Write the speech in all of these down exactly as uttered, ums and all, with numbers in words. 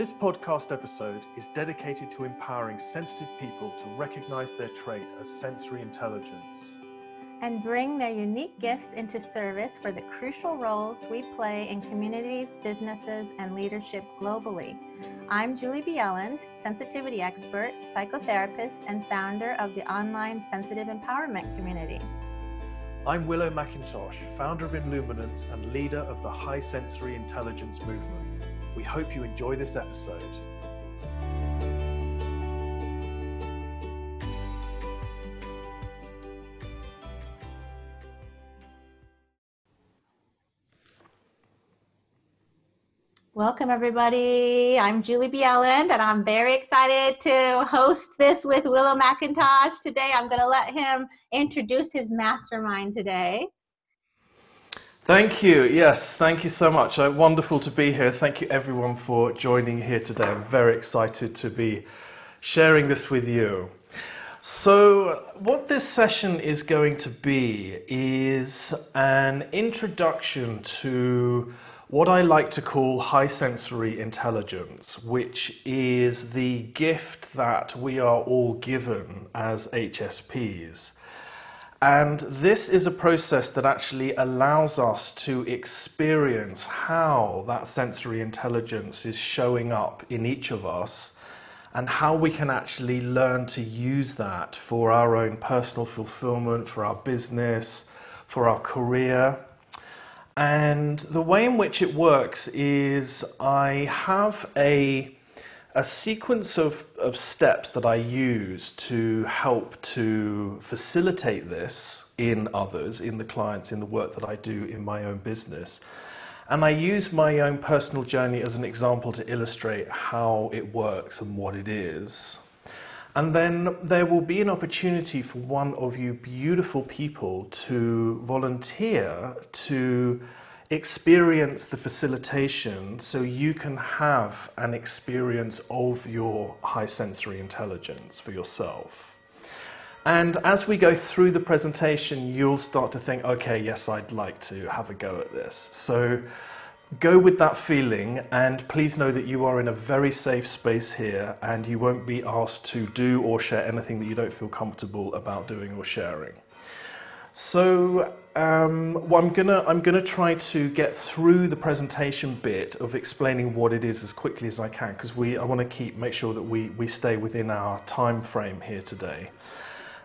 This podcast episode is dedicated to empowering sensitive people to recognize their trait as sensory intelligence and bring their unique gifts into service for the crucial roles we play in communities, businesses, and leadership globally. I'm Julie Bjelland, sensitivity expert, psychotherapist, and founder of the online sensitive empowerment community. I'm Willow McIntosh, founder of Illuminance and leader of the High Sensory Intelligence Movement. We hope you enjoy this episode. Welcome, everybody. I'm Julie Bjelland, and I'm very excited to host this with Willow McIntosh today. I'm going to let him introduce his mastermind today. Thank you. Yes, thank you so much. Uh, wonderful to be here. Thank you everyone for joining here today. I'm very excited to be sharing this with you. So what this session is going to be is an introduction to what I like to call high sensory intelligence, which is the gift that we are all given as H S Ps. And this is a process that actually allows us to experience how that sensory intelligence is showing up in each of us and how we can actually learn to use that for our own personal fulfillment, for our business, for our career. And the way in which it works is I have a a sequence of, of steps that I use to help to facilitate this in others, in the clients, in the work that I do in my own business. And I use my own personal journey as an example to illustrate how it works and what it is. And then there will be an opportunity for one of you beautiful people to volunteer to experience the facilitation so you can have an experience of your high sensory intelligence for yourself. And as we go through the presentation, you'll start to think, okay, yes, I'd like to have a go at this. So go with that feeling, and please know that you are in a very safe space here and you won't be asked to do or share anything that you don't feel comfortable about doing or sharing. So um, well, I'm gonna I'm gonna try to get through the presentation bit of explaining what it is as quickly as I can, because we I want to keep make sure that we we stay within our time frame here today.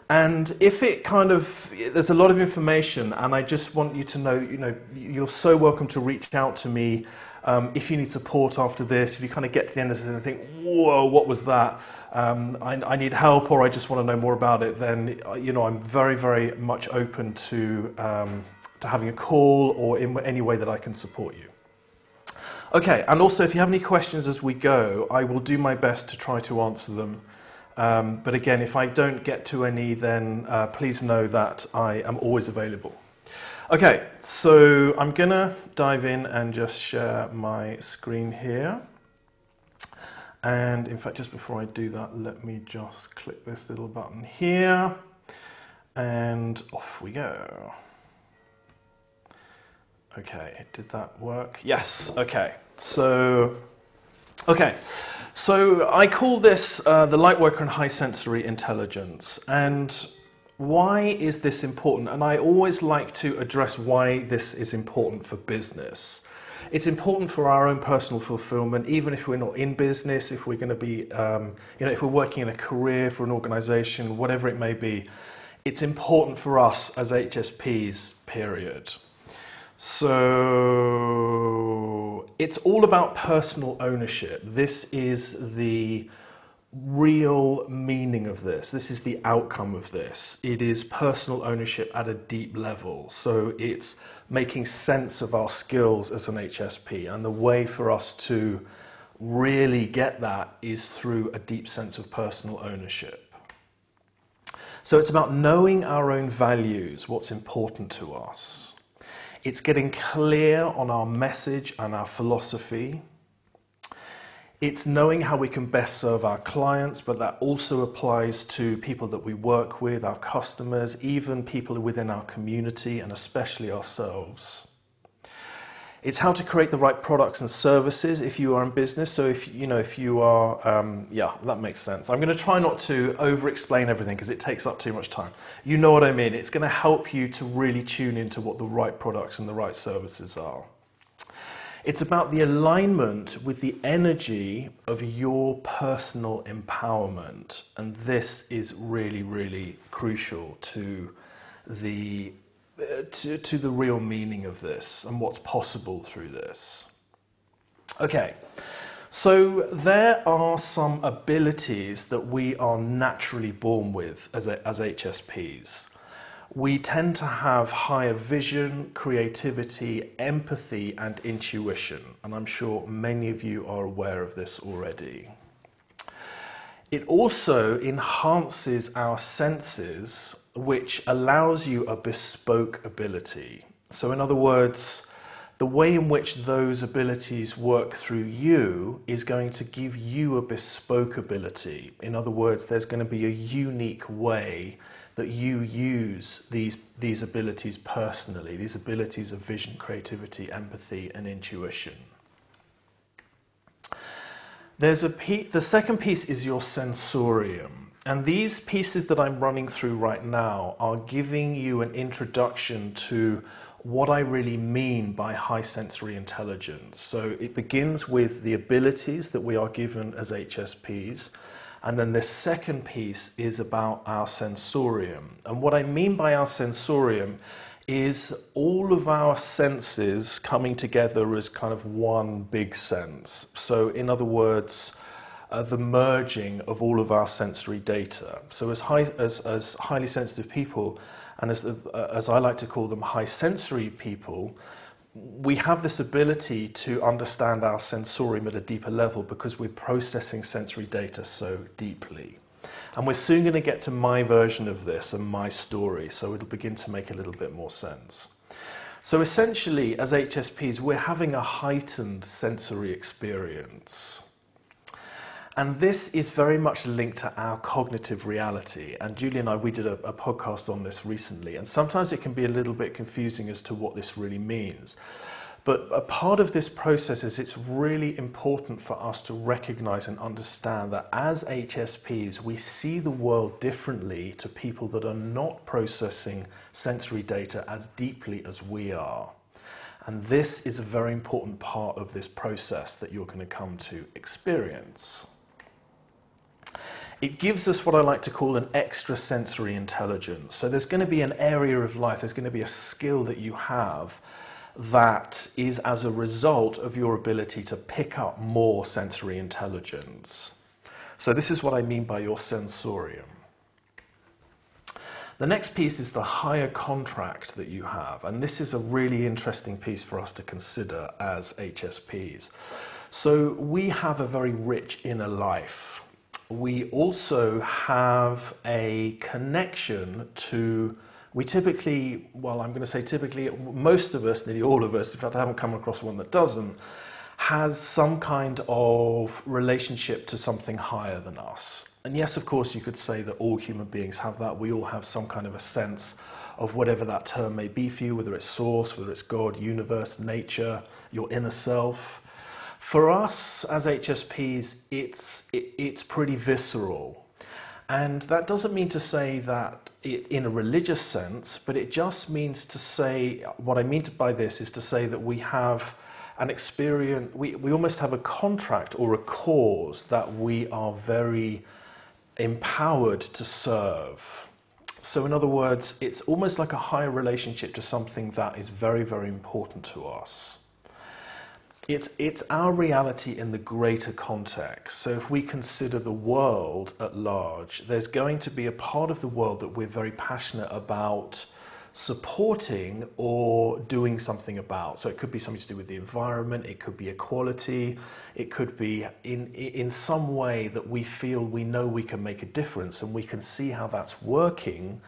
And if it kind of there's a lot of information, and I just want you to know you know you're so welcome to reach out to me um, if you need support after this. If you kind of get to the end of this and think, whoa, what was that? Um, I, I need help, or I just want to know more about it, then you know I'm very, very much open to um, to having a call or in any way that I can support you. Okay, and also if you have any questions as we go, I will do my best to try to answer them. Um, but again, if I don't get to any, then uh, please know that I am always available. Okay, so I'm gonna dive in and just share my screen here. And in fact, just before I do that, let me just click this little button here and off we go. Okay, did that work? Yes, okay. So, okay. So I call this uh, the Lightworker and High Sensory Intelligence. And why is this important? And I always like to address why this is important for business. It's important for our own personal fulfillment, even if we're not in business, if we're going to be, um, you know, if we're working in a career for an organization, whatever it may be. It's important for us as H S Ps, period. So it's all about personal ownership. This is the real meaning of this. This is the outcome of this. It is personal ownership at a deep level. So it's making sense of our skills as an H S P, and the way for us to really get that is through a deep sense of personal ownership. So it's about knowing our own values, what's important to us. It's getting clear on our message and our philosophy. It's knowing how we can best serve our clients, but that also applies to people that we work with, our customers, even people within our community, and especially ourselves. It's how to create the right products and services if you are in business. So if you know if you are, um, yeah, that makes sense. I'm going to try not to over-explain everything because it takes up too much time. You know what I mean. It's going to help you to really tune into what the right products and the right services are. It's about the alignment with the energy of your personal empowerment, and this is really, really crucial to the. To, to the real meaning of this and what's possible through this. Okay, so there are some abilities that we are naturally born with as, a, as H S Ps. We tend to have higher vision, creativity, empathy, and intuition, and I'm sure many of you are aware of this already. It also enhances our senses, which allows you a bespoke ability. So in other words, the way in which those abilities work through you is going to give you a bespoke ability. In other words, there's going to be a unique way that you use these, these abilities personally, these abilities of vision, creativity, empathy, and intuition. There's a piece, the second piece is your sensorium. And these pieces that I'm running through right now are giving you an introduction to what I really mean by high sensory intelligence. So it begins with the abilities that we are given as H S Ps. And then the second piece is about our sensorium. And what I mean by our sensorium is all of our senses coming together as kind of one big sense. So in other words, Uh, the merging of all of our sensory data. So as, high, as, as highly sensitive people, and as, the, uh, as I like to call them, high sensory people, we have this ability to understand our sensorium at a deeper level because we're processing sensory data so deeply. And we're soon going to get to my version of this and my story, so it'll begin to make a little bit more sense. So essentially, as H S Ps, we're having a heightened sensory experience. And this is very much linked to our cognitive reality. And Julie and I, we did a, a podcast on this recently. And sometimes it can be a little bit confusing as to what this really means. But a part of this process is it's really important for us to recognize and understand that as H S Ps, we see the world differently to people that are not processing sensory data as deeply as we are. And this is a very important part of this process that you're going to come to experience. It gives us what I like to call an extrasensory intelligence. So there's going to be an area of life, there's going to be a skill that you have that is as a result of your ability to pick up more sensory intelligence. So this is what I mean by your sensorium. The next piece is the higher contract that you have, and this is a really interesting piece for us to consider as H S Ps. So we have a very rich inner life. We also have a connection to, we typically, well, I'm going to say typically, most of us, nearly all of us, in fact I haven't come across one that doesn't, has some kind of relationship to something higher than us. And yes, of course, you could say that all human beings have that. We all have some kind of a sense of whatever that term may be for you, whether it's source, whether it's God, universe, nature, your inner self. For us as H S Ps, it's, it, it's pretty visceral. And that doesn't mean to say that it, in a religious sense, but it just means to say, what I mean by this is to say that we have an experience, we, we almost have a contract or a cause that we are very empowered to serve. So in other words, it's almost like a higher relationship to something that is very, very important to us. It's, it's our reality in the greater context. So if we consider the world at large, there's going to be a part of the world that we're very passionate about supporting or doing something about. So it could be something to do with the environment, it could be equality, it could be in, in some way that we feel we know we can make a difference, and we can see how that's working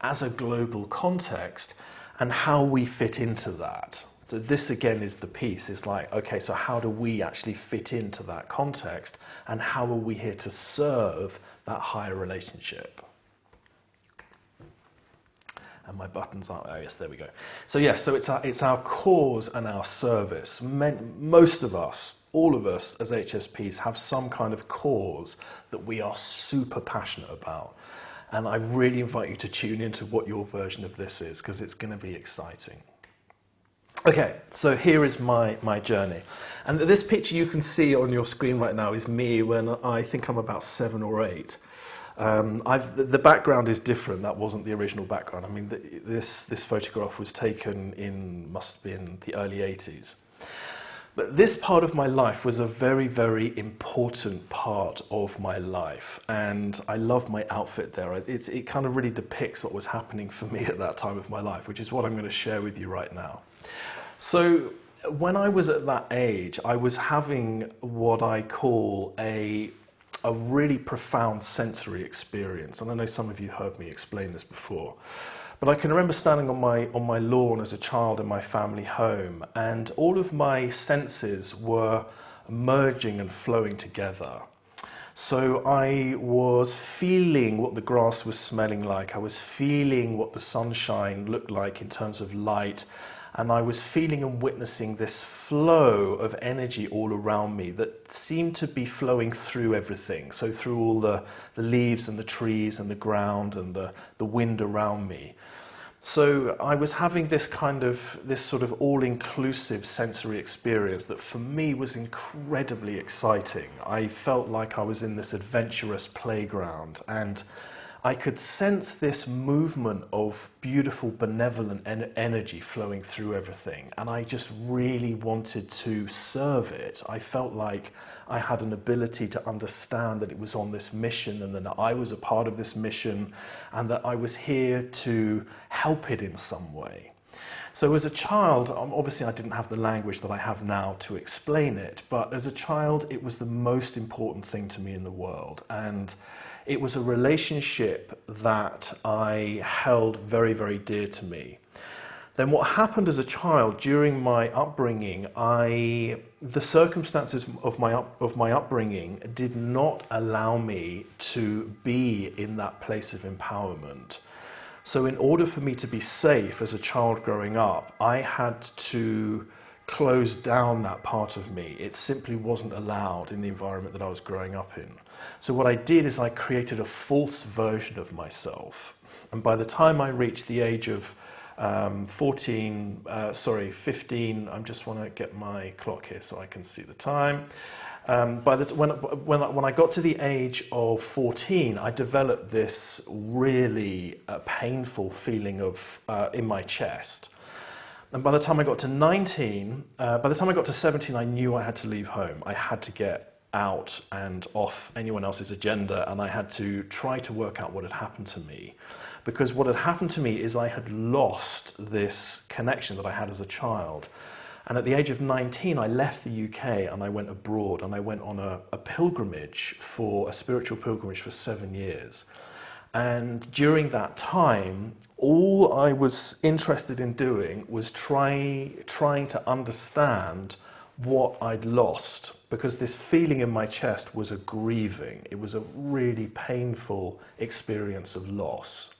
as a global context and how we fit into that. So this again is the piece. It's like, okay, so how do we actually fit into that context, and how are we here to serve that higher relationship? and my buttons aren't, oh yes, there we go. So yes, so it's our, it's our cause and our service. Most of us, all of us as H S Ps have some kind of cause that we are super passionate about. And I really invite you to tune into what your version of this is, because it's going to be exciting. Okay, so here is my, my journey. And this picture you can see on your screen right now is me when I think I'm about seven or eight. Um, I've, the background is different. That wasn't the original background. I mean, the, this, this photograph was taken in, must be in the early eighties. But this part of my life was a very, very important part of my life. And I love my outfit there. It's, it kind of really depicts what was happening for me at that time of my life, which is what I'm going to share with you right now. So when I was at that age, I was having what I call a a really profound sensory experience. And I know some of you heard me explain this before, but I can remember standing on my, on my lawn as a child in my family home, and all of my senses were merging and flowing together. So I was feeling what the grass was smelling like, I was feeling what the sunshine looked like in terms of light, and I was feeling and witnessing this flow of energy all around me that seemed to be flowing through everything. So through all the, the leaves and the trees and the ground and the, the wind around me. So I was having this kind of, this sort of all-inclusive sensory experience that for me was incredibly exciting. I felt like I was in this adventurous playground, and I could sense this movement of beautiful, benevolent en energy flowing through everything, and I just really wanted to serve it. I felt like I had an ability to understand that it was on this mission, and that I was a part of this mission, and that I was here to help it in some way. So as a child, obviously I didn't have the language that I have now to explain it, but as a child it was the most important thing to me in the world, and it was a relationship that I held very, very dear to me. Then what happened as a child during my upbringing, I, the circumstances of my, up, of my upbringing did not allow me to be in that place of empowerment. So in order for me to be safe as a child growing up, I had to close down that part of me. It simply wasn't allowed in the environment that I was growing up in. So what I did is I created a false version of myself. And by the time I reached the age of um, fourteen, uh, sorry, fifteen, I just want to get my clock here so I can see the time. Um, by the t when, when, when I got to the age of fourteen, I developed this really uh, painful feeling of, uh, in my chest. And by the time I got to nineteen, uh, by the time I got to seventeen, I knew I had to leave home. I had to get out and off anyone else's agenda, and I had to try to work out what had happened to me. Because what had happened to me is I had lost this connection that I had as a child. And at the age of nineteen, I left the U K and I went abroad, and I went on a, a pilgrimage for, a spiritual pilgrimage for seven years. And during that time, all I was interested in doing was try, trying to understand what I'd lost, because this feeling in my chest was a grieving. It was a really painful experience of loss.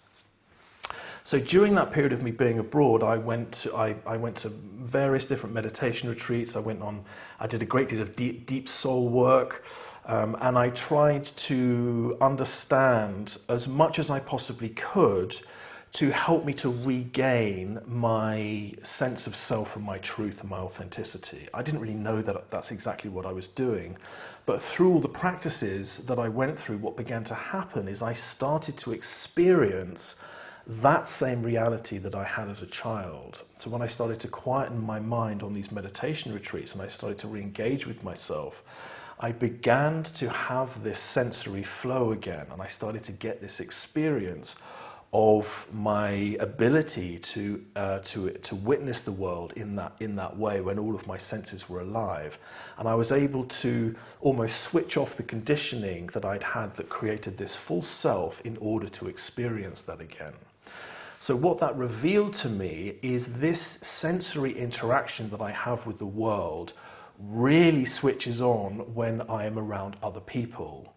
So during that period of me being abroad, I went to, I, I went to various different meditation retreats. I went on, I did a great deal of deep, deep soul work, um, and I tried to understand as much as I possibly could to help me to regain my sense of self and my truth and my authenticity. I didn't really know that that's exactly what I was doing, but through all the practices that I went through, what began to happen is I started to experience that same reality that I had as a child. So when I started to quieten my mind on these meditation retreats and I started to re-engage with myself, I began to have this sensory flow again, and I started to get this experience of my ability to, uh, to, to witness the world in that, in that way when all of my senses were alive. And I was able to almost switch off the conditioning that I'd had that created this false self in order to experience that again. So what that revealed to me is this sensory interaction that I have with the world really switches on when I am around other people.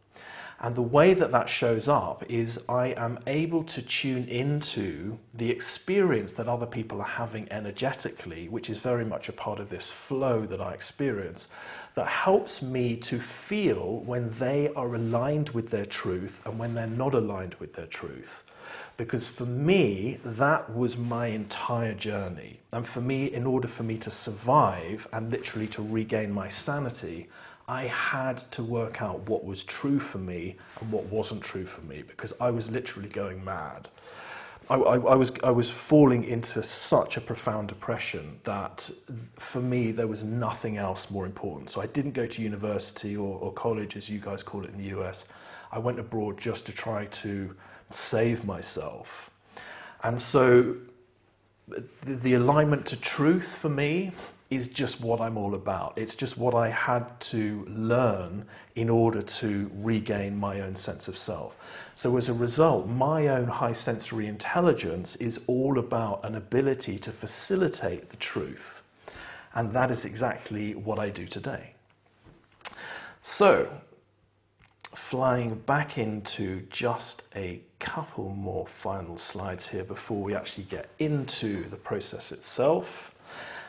And the way that that shows up is I am able to tune into the experience that other people are having energetically, which is very much a part of this flow that I experience, that helps me to feel when they are aligned with their truth and when they're not aligned with their truth. Because for me, that was my entire journey. And for me, in order for me to survive and literally to regain my sanity, I had to work out what was true for me and what wasn't true for me, because I was literally going mad. I, I, I, was, I was falling into such a profound depression that for me there was nothing else more important. So I didn't go to university or, or college, as you guys call it in the U S. I went abroad just to try to save myself. And so the, the alignment to truth for me is just what I'm all about. It's just what I had to learn in order to regain my own sense of self. So as a result, my own high sensory intelligence is all about an ability to facilitate the truth. And that is exactly what I do today. So, flying back into just a couple more final slides here before we actually get into the process itself.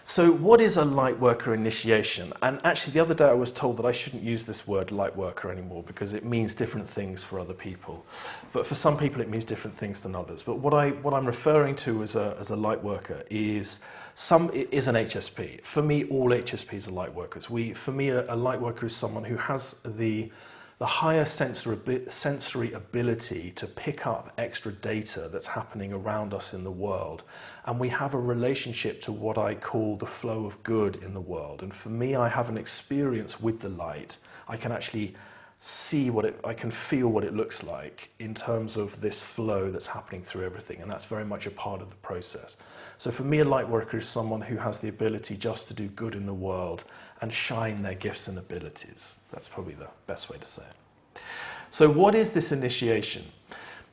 So what is a lightworker initiation? And actually the other day I was told that I shouldn't use this word lightworker anymore because it means different things for other people. But for some people it means different things than others. But what, I, what I'm referring to as a, as a lightworker is, some, is an H S P. For me, all H S Ps are lightworkers. We, for me, a, a lightworker is someone who has the, the higher sensory, sensory ability to pick up extra data that's happening around us in the world. And we have a relationship to what I call the flow of good in the world. And for me, I have an experience with the light. I can actually see what it, I can feel what it looks like in terms of this flow that's happening through everything. And that's very much a part of the process. So for me, a lightworker is someone who has the ability just to do good in the world and shine their gifts and abilities. That's probably the best way to say it. So what is this initiation?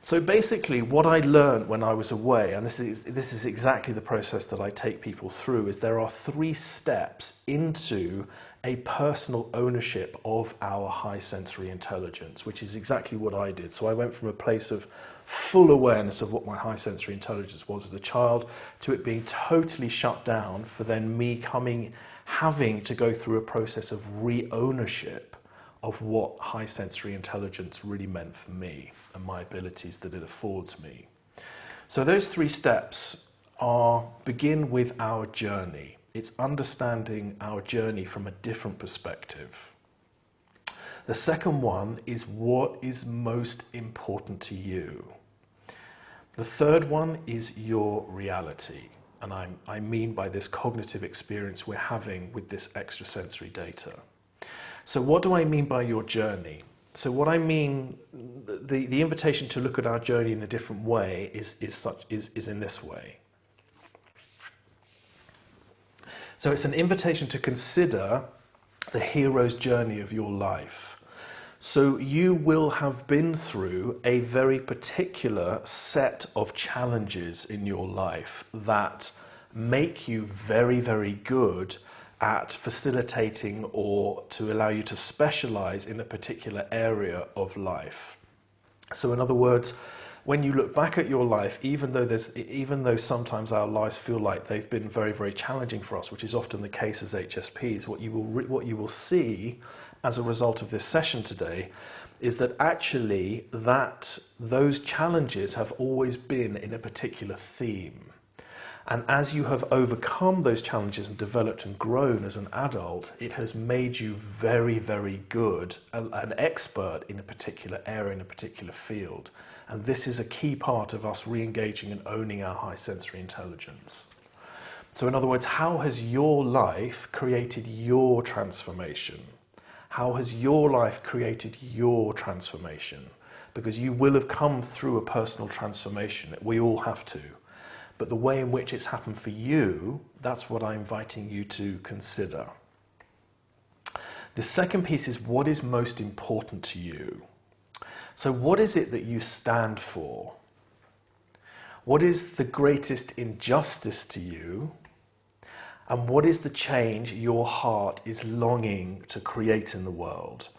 So basically what I learned when I was away, and this is, this is exactly the process that I take people through, is there are three steps into a personal ownership of our high sensory intelligence, which is exactly what I did. So I went from a place of full awareness of what my high sensory intelligence was as a child to it being totally shut down, for then me coming having to go through a process of re-ownership of what high sensory intelligence really meant for me and my abilities that it affords me. So those three steps are, begin with our journey. It's understanding our journey from a different perspective. The second one is what is most important to you. The third one is your reality. And I'm, I mean by this cognitive experience we're having with this extrasensory data. So what do I mean by your journey? So what I mean, the, the invitation to look at our journey in a different way is, is, such, is, is in this way. So it's an invitation to consider the hero's journey of your life. So you will have been through a very particular set of challenges in your life that make you very, very good at facilitating or to allow you to specialize in a particular area of life. So in other words, when you look back at your life, even though, there's, even though sometimes our lives feel like they've been very, very challenging for us, which is often the case as H S Ps, what you will, what you will see as a result of this session today is that actually that those challenges have always been in a particular theme. And as you have overcome those challenges and developed and grown as an adult, it has made you very, very good, an expert in a particular area, in a particular field. And this is a key part of us re-engaging and owning our high sensory intelligence. So in other words, how has your life created your transformation? How has your life created your transformation? Because you will have come through a personal transformation. We all have to. But the way in which it's happened for you, that's what I'm inviting you to consider. The second piece is what is most important to you. So what is it that you stand for? What is the greatest injustice to you? And what is the change your heart is longing to create in the world?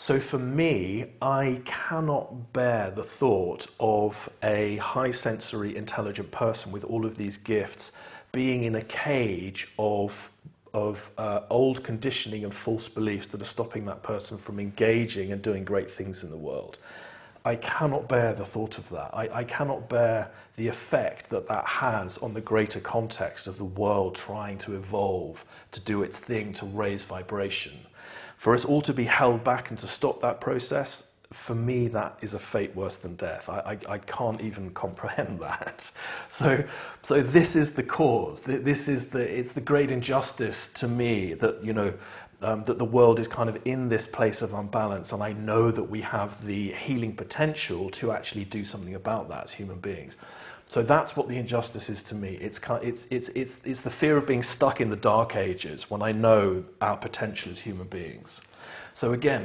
So for me, I cannot bear the thought of a high sensory intelligent person with all of these gifts being in a cage of of uh, old conditioning and false beliefs that are stopping that person from engaging and doing great things in the world. I cannot bear the thought of that. I, I cannot bear the effect that that has on the greater context of the world trying to evolve, to do its thing, to raise vibration. For us all to be held back and to stop that process, for me, that is a fate worse than death. I, I, I can't even comprehend that. So, so this is the cause. This is the, it's the great injustice to me that, you know, Um, that the world is kind of in this place of unbalance, and I know that we have the healing potential to actually do something about that as human beings. So that's what the injustice is to me. It's it's it's it's it's the fear of being stuck in the dark ages when I know our potential as human beings. So again,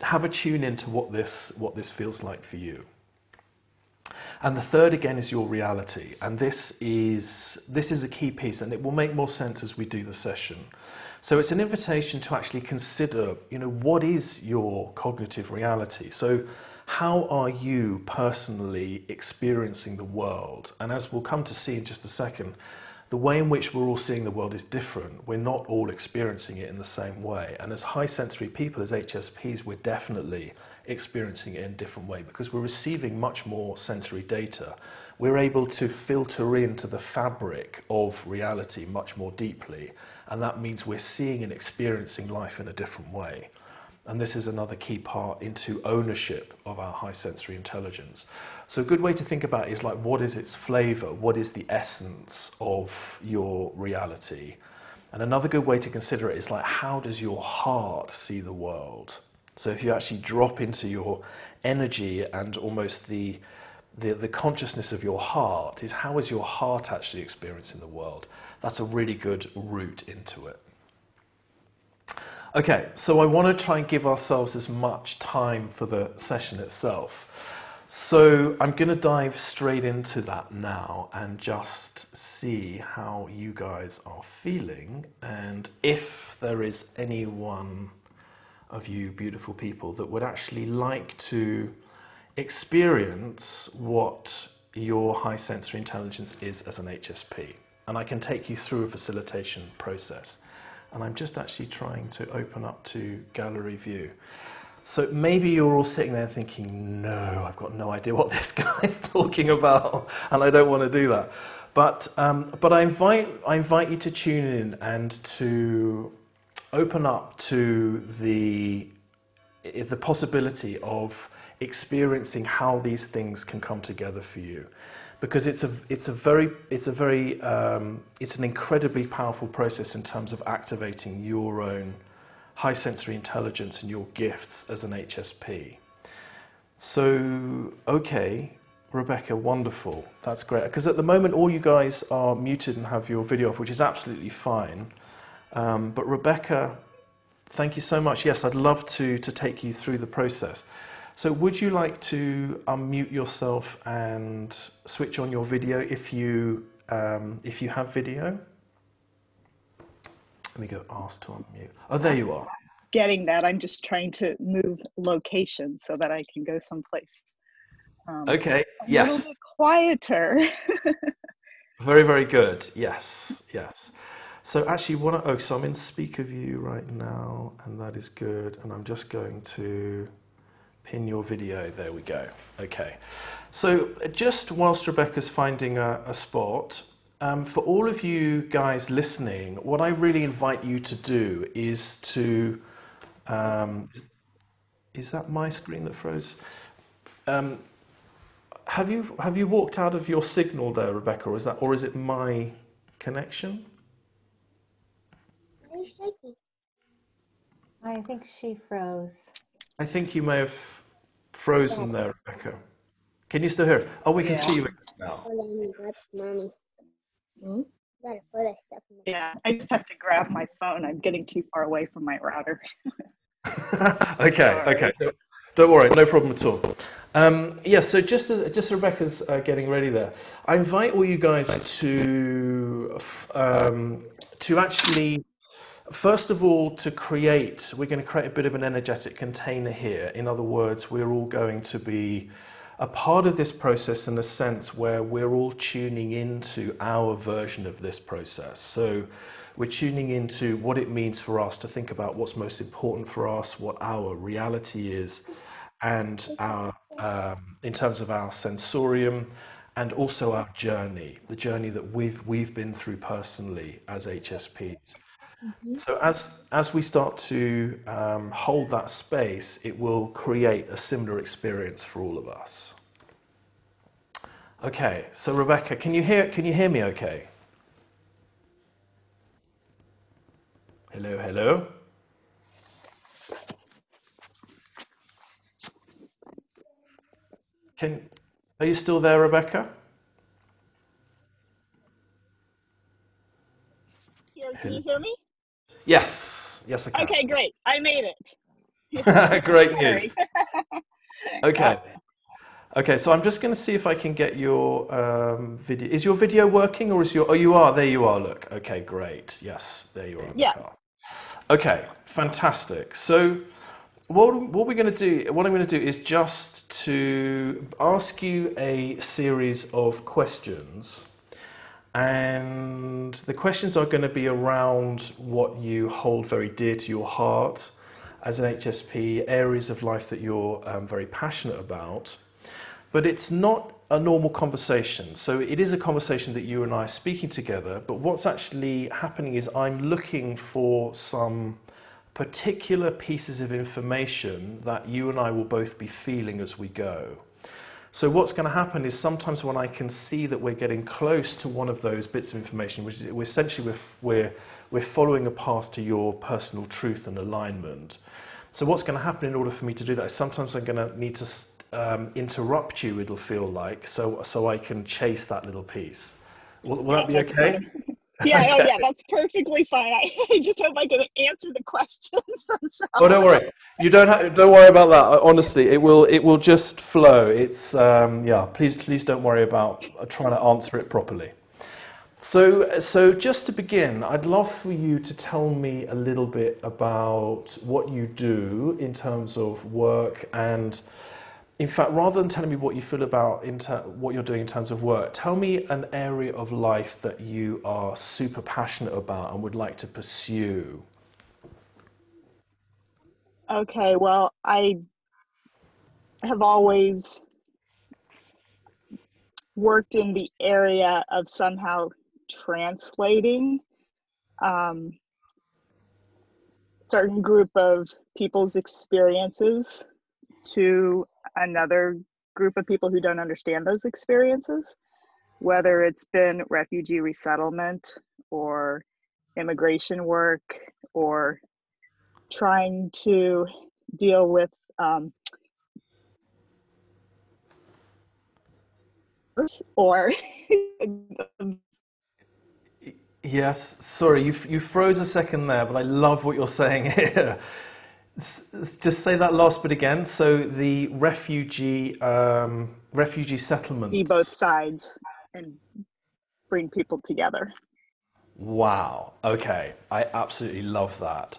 have a tune into what this what this feels like for you. And the third again is your reality, and this is this is a key piece, and it will make more sense as we do the session. So it's an invitation to actually consider, you know, what is your cognitive reality? So how are you personally experiencing the world? And as we'll come to see in just a second, the way in which we're all seeing the world is different. We're not all experiencing it in the same way. And as high sensory people, as H S Ps, we're definitely experiencing it in a different way because we're receiving much more sensory data. We're able to filter into the fabric of reality much more deeply. And that means we're seeing and experiencing life in a different way. And this is another key part into ownership of our high sensory intelligence. So a good way to think about it is like, what is its flavor? What is the essence of your reality? And another good way to consider it is like, how does your heart see the world? So if you actually drop into your energy and almost the The, the consciousness of your heart is how is your heart actually experiencing the world. That's a really good route into it. Okay, so I want to try and give ourselves as much time for the session itself. So I'm going to dive straight into that now and just see how you guys are feeling, and if there is any one of you beautiful people that would actually like to experience what your high sensory intelligence is as an H S P. And I can take you through a facilitation process. And I'm just actually trying to open up to gallery view. So maybe you're all sitting there thinking, no, I've got no idea what this guy's talking about, and I don't want to do that. But, um, but I invite, I invite you to tune in and to open up to the, the possibility of experiencing how these things can come together for you, because it's a it's a very it's a very um, it's an incredibly powerful process in terms of activating your own high sensory intelligence and your gifts as an H S P. So okay, Rebecca, wonderful, that's great. Because at the moment all you guys are muted and have your video off, which is absolutely fine. Um, but Rebecca, thank you so much. Yes, I'd love to to take you through the process. So would you like to unmute yourself and switch on your video if you, um, if you have video? Let me go ask to unmute. Oh, there you are. Getting that. I'm just trying to move location so that I can go someplace. Um, okay, yes. A little bit quieter. Very, very good. Yes, yes. So actually, what I, oh, so I'm in speaker view right now, and that is good. And I'm just going to pin your video, there we go. Okay, so just whilst Rebecca's finding a, a spot, um, for all of you guys listening, what I really invite you to do is to, um, is, is that my screen that froze? Um, have you have you walked out of your signal there, Rebecca, or is that, or is it my connection? I think she froze. I think you may have frozen there, Rebecca. Can you still hear it? Oh, we can yeah. see you now. Yeah, I just have to grab my phone. I'm getting too far away from my router. Okay, sorry. Okay. Don't worry, no problem at all. Um, yeah, so just as, just Rebecca's uh, getting ready there, I invite all you guys to um, to actually First of all, to create, we're going to create a bit of an energetic container here. In other words, we're all going to be a part of this process in a sense where we're all tuning into our version of this process. So we're tuning into what it means for us to think about what's most important for us, what our reality is, and our, um, in terms of our sensorium, and also our journey, the journey that we've, we've been through personally as H S Ps. Mm-hmm. So as, as we start to um, hold that space, it will create a similar experience for all of us. Okay, so Rebecca, can you hear, can you hear me okay? Hello, hello. Can, are you still there, Rebecca? Yeah, can you hear me? Yes, yes I can. Okay, great. I made it. Great news. Okay. Okay, so I'm just going to see if I can get your um, video. Is your video working or is your, oh, you are, there you are, look. Okay, great. Yes, there you are. Yeah. Okay, fantastic. So what, what we're going to do, what I'm going to do is just to ask you a series of questions. And the questions are going to be around what you hold very dear to your heart as an H S P, areas of life that you're um, very passionate about. But it's not a normal conversation. So it is a conversation that you and I are speaking together. But what's actually happening is I'm looking for some particular pieces of information that you and I will both be feeling as we go. So what's going to happen is sometimes when I can see that we're getting close to one of those bits of information, which is essentially we're, we're, we're following a path to your personal truth and alignment. So what's going to happen in order for me to do that is sometimes I'm going to need to um, interrupt you, it'll feel like, so, so I can chase that little piece. Will, will that be okay? Yeah, okay. Oh yeah, that's perfectly fine. I just hope I can answer the questions. So. Oh, don't worry. You don't have, don't worry about that. Honestly, it will it will just flow. It's um, yeah. Please, please don't worry about trying to answer it properly. So, so just to begin, I'd love for you to tell me a little bit about what you do in terms of work and. In fact, rather than telling me what you feel about inter what you're doing in terms of work, tell me an area of life that you are super passionate about and would like to pursue. Okay, well, I have always worked in the area of somehow translating um, certain group of people's experiences to another group of people who don't understand those experiences, whether it's been refugee resettlement or immigration work or trying to deal with um, or yes, sorry, you, you froze a second there, but I love what you're saying here. Just say that last bit again. So the refugee um, refugee settlements. See both sides and bring people together. Wow. Okay. I absolutely love that.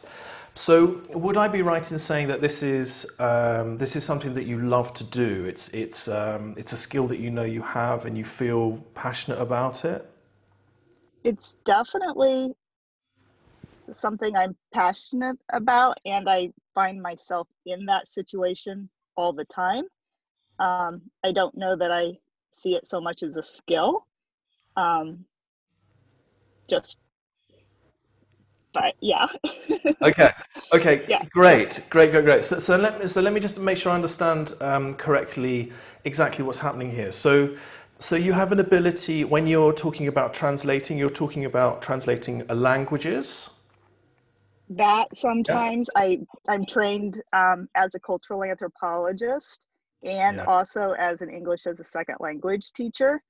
So would I be right in saying that this is um, this is something that you love to do? It's it's um, it's a skill that you know you have and you feel passionate about it. It's definitely something I'm passionate about, and I find myself in that situation all the time. Um, I don't know that I see it so much as a skill, um, just, but yeah. Okay. Okay. Yeah. Great. Great. Great. Great. So, so let me, so let me just make sure I understand um, correctly exactly what's happening here. So. So you have an ability, when you're talking about translating, you're talking about translating languages? That sometimes, yes. I, I'm trained um, as a cultural anthropologist and yeah. also as an English as a second language teacher.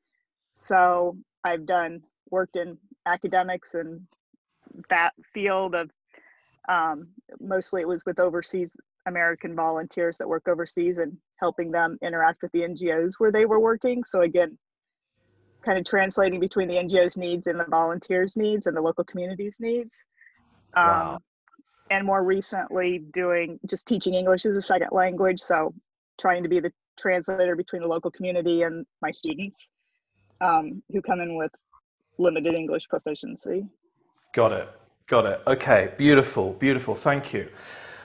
So I've done, worked in academics and that field of, um, mostly it was with overseas American volunteers that work overseas and helping them interact with the N G Os where they were working. So again, kind of translating between the N G Os needs and the volunteers needs and the local communities needs. Um, wow. And more recently doing just teaching English as a second language. So trying to be the translator between the local community and my students um, who come in with limited English proficiency. Got it. Got it. Okay. Beautiful. Beautiful. Thank you.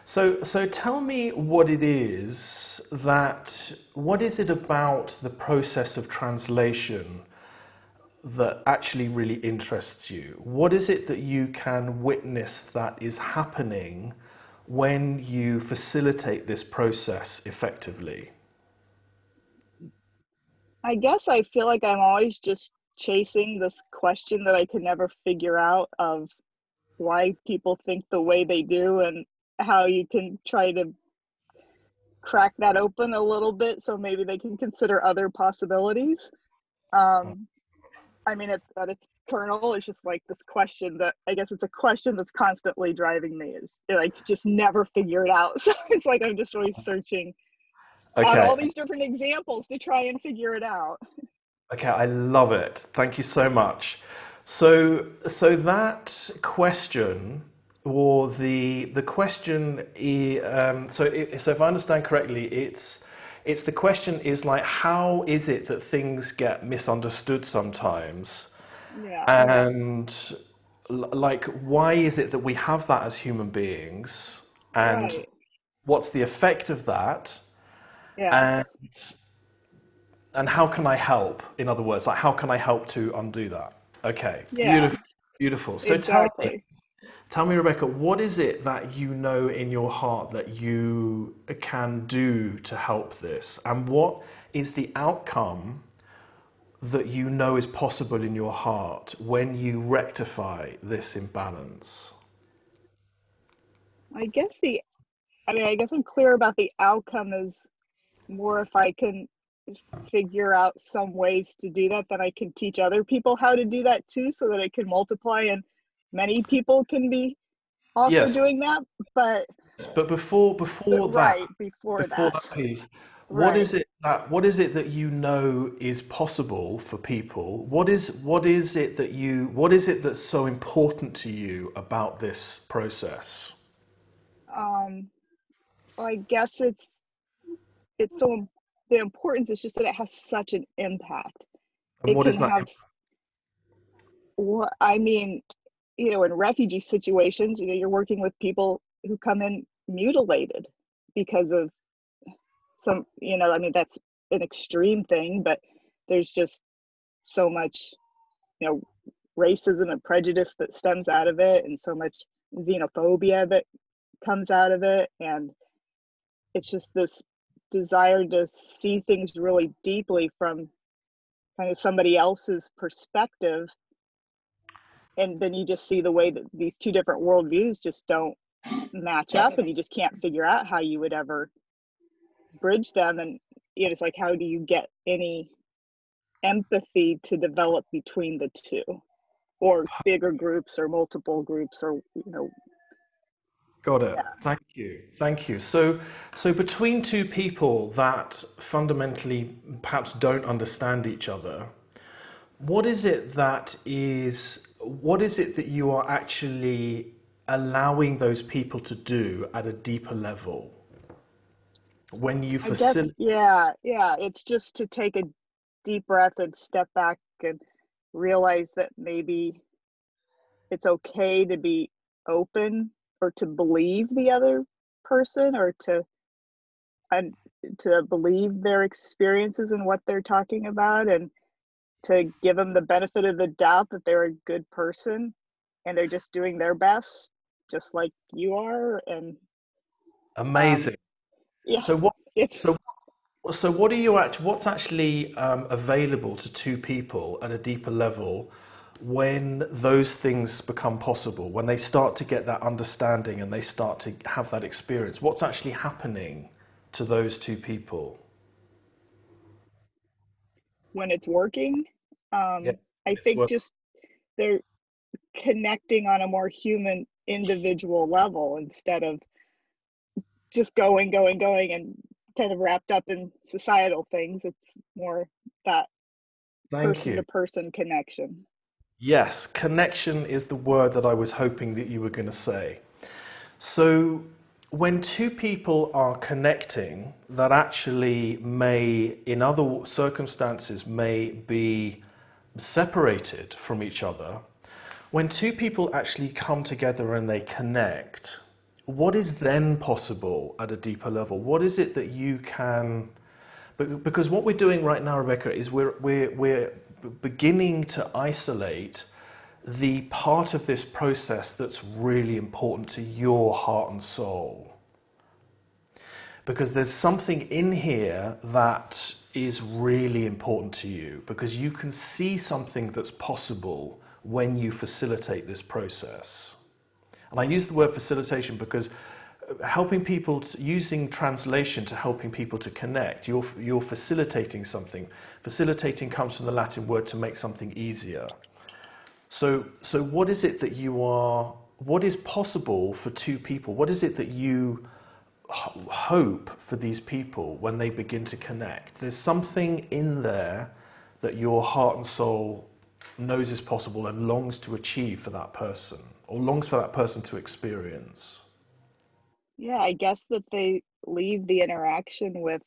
So, so tell me what it is that, what is it about the process of translation that actually really interests you? What is it that you can witness that is happening when you facilitate this process effectively? I guess I feel like I'm always just chasing this question that I can never figure out of why people think the way they do and how you can try to crack that open a little bit so maybe they can consider other possibilities. Um, I mean, at, at its kernel, it's just like this question that, I guess it's a question that's constantly driving me, is like just never figure it out. So it's like I'm just always searching okay. on all these different examples to try and figure it out. Okay, I love it. Thank you so much. So, so that question... Or the the question, um, so it, so if I understand correctly, it's it's the question is like, how is it that things get misunderstood sometimes, yeah. and like why is it that we have that as human beings, and right. what's the effect of that, yeah. and and how can I help? In other words, like how can I help to undo that? Okay, yeah. beautiful, beautiful. So exactly. tell me. Tell me, Rebecca, what is it that you know in your heart that you can do to help this? And what is the outcome that you know is possible in your heart when you rectify this imbalance? I guess the, I mean, I guess I'm clear about the outcome is more if I can figure out some ways to do that, then I can teach other people how to do that too, so that it can multiply and many people can be also yes. doing that, but but before before but right, that before, before that, that piece, right. what is it that what is it that you know is possible for people? What is what is it that you what is it that's so important to you about this process? Um, well, I guess it's it's so the importance is just that it has such an impact. And it what can is that? Have, what I mean. You know, in refugee situations, you know, you're working with people who come in mutilated because of some, you know, I mean, that's an extreme thing, but there's just so much, you know, racism and prejudice that stems out of it, and so much xenophobia that comes out of it. And it's just this desire to see things really deeply from kind of somebody else's perspective. And then you just see the way that these two different worldviews just don't match up, and you just can't figure out how you would ever bridge them. And you know, it's like, how do you get any empathy to develop between the two, or bigger groups, or multiple groups, or you know? Got it. Yeah. Thank you. Thank you. So, so between two people that fundamentally perhaps don't understand each other, what is it that is What is it that you are actually allowing those people to do at a deeper level when you facilitate? Yeah, yeah. It's just to take a deep breath and step back and realize that maybe it's okay to be open, or to believe the other person, or to and to believe their experiences and what they're talking about, and to give them the benefit of the doubt that they're a good person and they're just doing their best, just like you are. And amazing. Um, yeah. So what? So, so what are you at? What's actually um, available to two people at a deeper level when those things become possible? When they start to get that understanding and they start to have that experience, what's actually happening to those two people? When it's working, um, yeah, I think working. Just they're connecting on a more human, individual level instead of just going, going, going, and kind of wrapped up in societal things. It's more that person-to-person connection. Yes, connection is the word that I was hoping that you were going to say. So when two people are connecting, that actually may, in other circumstances, may be separated from each other. When two people actually come together and they connect, what is then possible at a deeper level? What is it that you can... Because what we're doing right now, Rebecca, is we're, we're, we're beginning to isolate the part of this process that's really important to your heart and soul. Because there's something in here that is really important to you, because you can see something that's possible when you facilitate this process. And I use the word facilitation because helping people, to, using translation to helping people to connect, you're, you're facilitating something. Facilitating comes from the Latin word to make something easier. So, so what is it that you are, what is possible for two people? What is it that you ho- hope for these people when they begin to connect? There's something in there that your heart and soul knows is possible and longs to achieve for that person, or longs for that person to experience. Yeah, I guess that they leave the interaction with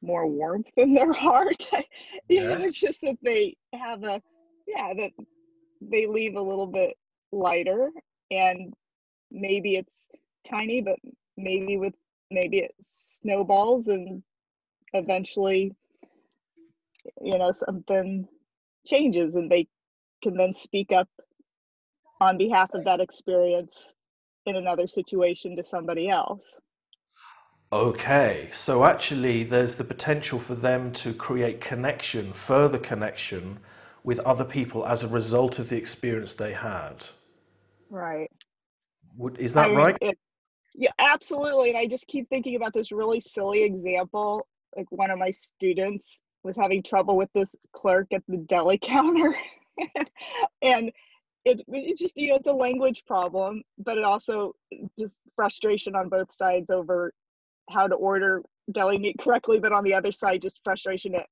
more warmth in their heart. you yes. know, it's just that they have a, yeah, that they leave a little bit lighter, and maybe it's tiny, but maybe with, maybe it snowballs and eventually, you know, something changes, and they can then speak up on behalf of that experience in another situation to somebody else. Okay, so actually there's the potential for them to create connection, further connection with other people as a result of the experience they had. Right. Is that I mean, right? It, yeah, absolutely. And I just keep thinking about this really silly example. Like, one of my students was having trouble with this clerk at the deli counter. And it, it's just, you know, it's a language problem, but it also just frustration on both sides over how to order deli meat correctly. But on the other side, just frustration at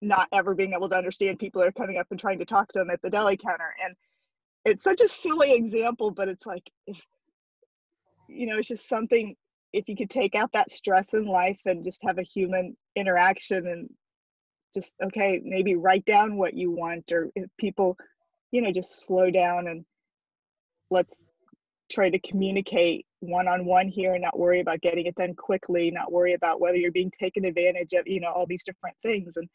not ever being able to understand people that are coming up and trying to talk to them at the deli counter. And it's such a silly example, but it's like, if, you know, it's just something, if you could take out that stress in life and just have a human interaction and just, okay, maybe write down what you want, or if people, you know, just slow down and let's try to communicate one-on-one here and not worry about getting it done quickly, not worry about whether you're being taken advantage of, you know, all these different things. And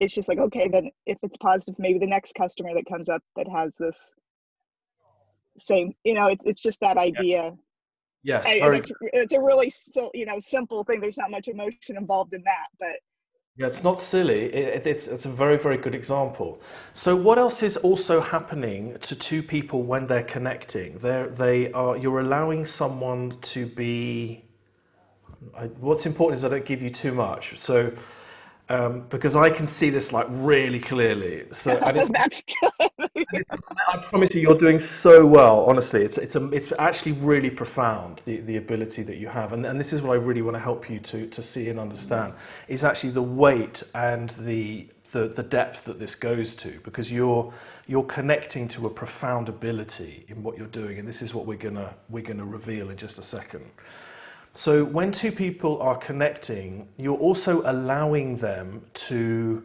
it's just like, okay, then if it's positive, maybe the next customer that comes up that has this same, you know, it's it's just that idea. Yes. I, very... it's, it's a really, you know, simple thing. There's not much emotion involved in that, but yeah, it's not silly. It, it's, it's a very, very good example. So what else is also happening to two people when they're connecting? They're, they are, you're allowing someone to be, I, what's important is I don't give you too much. So, um, because I can see this like really clearly. So and it's, That's good. It's, I promise you, you're doing so well. Honestly, it's, it's, a, it's actually really profound, the, the ability that you have. And, and this is what I really want to help you to, to see and understand, is actually the weight and the, the, the depth that this goes to, because you're, you're connecting to a profound ability in what you're doing. And this is what we're gonna, we're gonna reveal in just a second. So when two people are connecting, you're also allowing them to,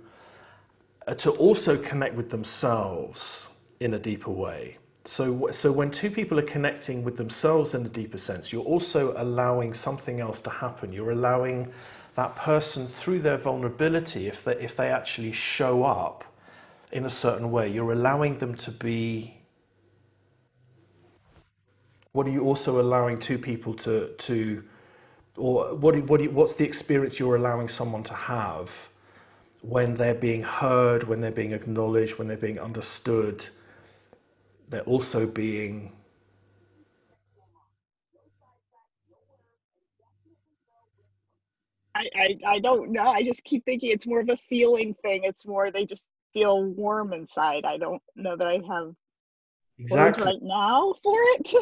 uh, to also connect with themselves in a deeper way. So, so when two people are connecting with themselves in a deeper sense, you're also allowing something else to happen. You're allowing that person, through their vulnerability, if they, if they actually show up in a certain way, you're allowing them to be... What are you also allowing two people to... to or what, what, what's the experience you're allowing someone to have when they're being heard, when they're being acknowledged, when they're being understood? They're also being I, I I don't know. I just keep thinking it's more of a feeling thing. It's more they just feel warm inside. I don't know that I have exactly words right now for it.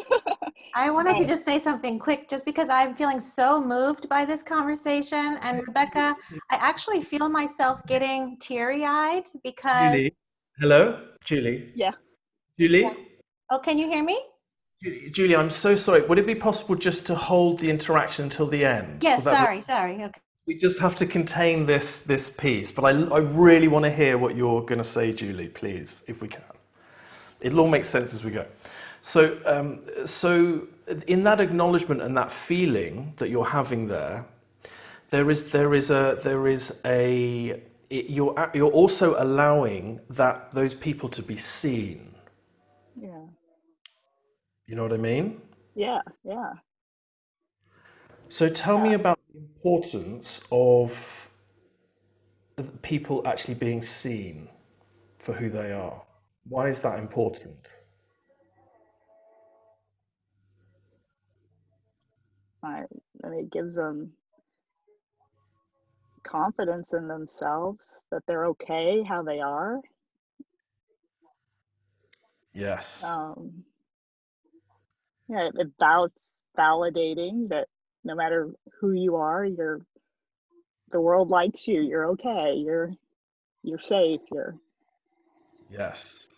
I wanted to just say something quick, just because I'm feeling so moved by this conversation. And Rebecca, I actually feel myself getting teary-eyed because... Julie. Hello? Julie? Yeah. Julie? Yeah. Oh, can you hear me? Julie, I'm so sorry. Would it be possible just to hold the interaction until the end? Yes, sorry, be... sorry. Okay. We just have to contain this, this piece, but I, I really want to hear what you're going to say, Julie, please, if we can. It'll all make sense as we go. So, um, so in that acknowledgement and that feeling that you're having there, there is there is a there is a it, you're you're also allowing that those people to be seen. Yeah. You know what I mean? Yeah, yeah. So tell yeah. me about the importance of people actually being seen for who they are. Why is that important? I mean, it gives them confidence in themselves that they're okay how they are. Yes. Um, yeah, about validating that no matter who you are, you're the world likes you. You're okay. You're you're safe. You're. Yes.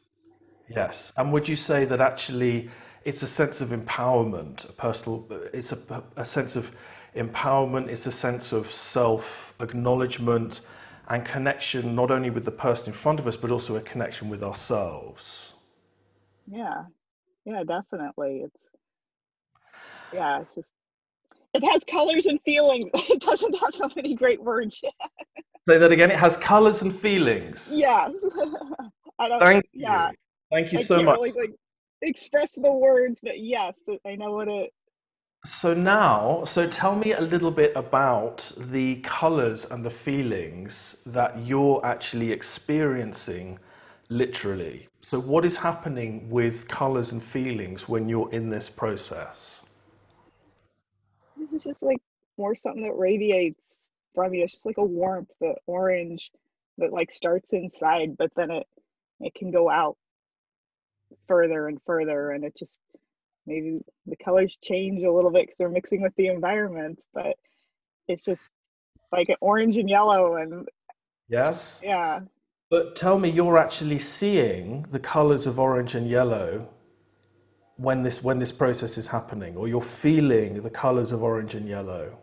Yes. And would you say that actually? It's a sense of empowerment, a personal, it's a, a sense of empowerment, it's a sense of self-acknowledgement and connection, not only with the person in front of us, but also a connection with ourselves. Yeah, yeah, definitely. It's, yeah, it's just, it has colors and feelings. It doesn't have so many great words yet. Say that again, it has colors and feelings. Yes. I don't, Thank yeah. you. Thank you I so much. Really, like, express the words, but yes, I know what it. So now, so tell me a little bit about the colors and the feelings that you're actually experiencing literally. So what is happening with colors and feelings when you're in this process? This is just like more something that radiates from you. It's just like a warmth, the orange that like starts inside, but then it it can go out further and further, and it just maybe the colors change a little bit because they're mixing with the environment, but it's just like an orange and yellow. And yes, yeah, but tell me, you're actually seeing the colors of orange and yellow when this when this process is happening, or you're feeling the colors of orange and yellow?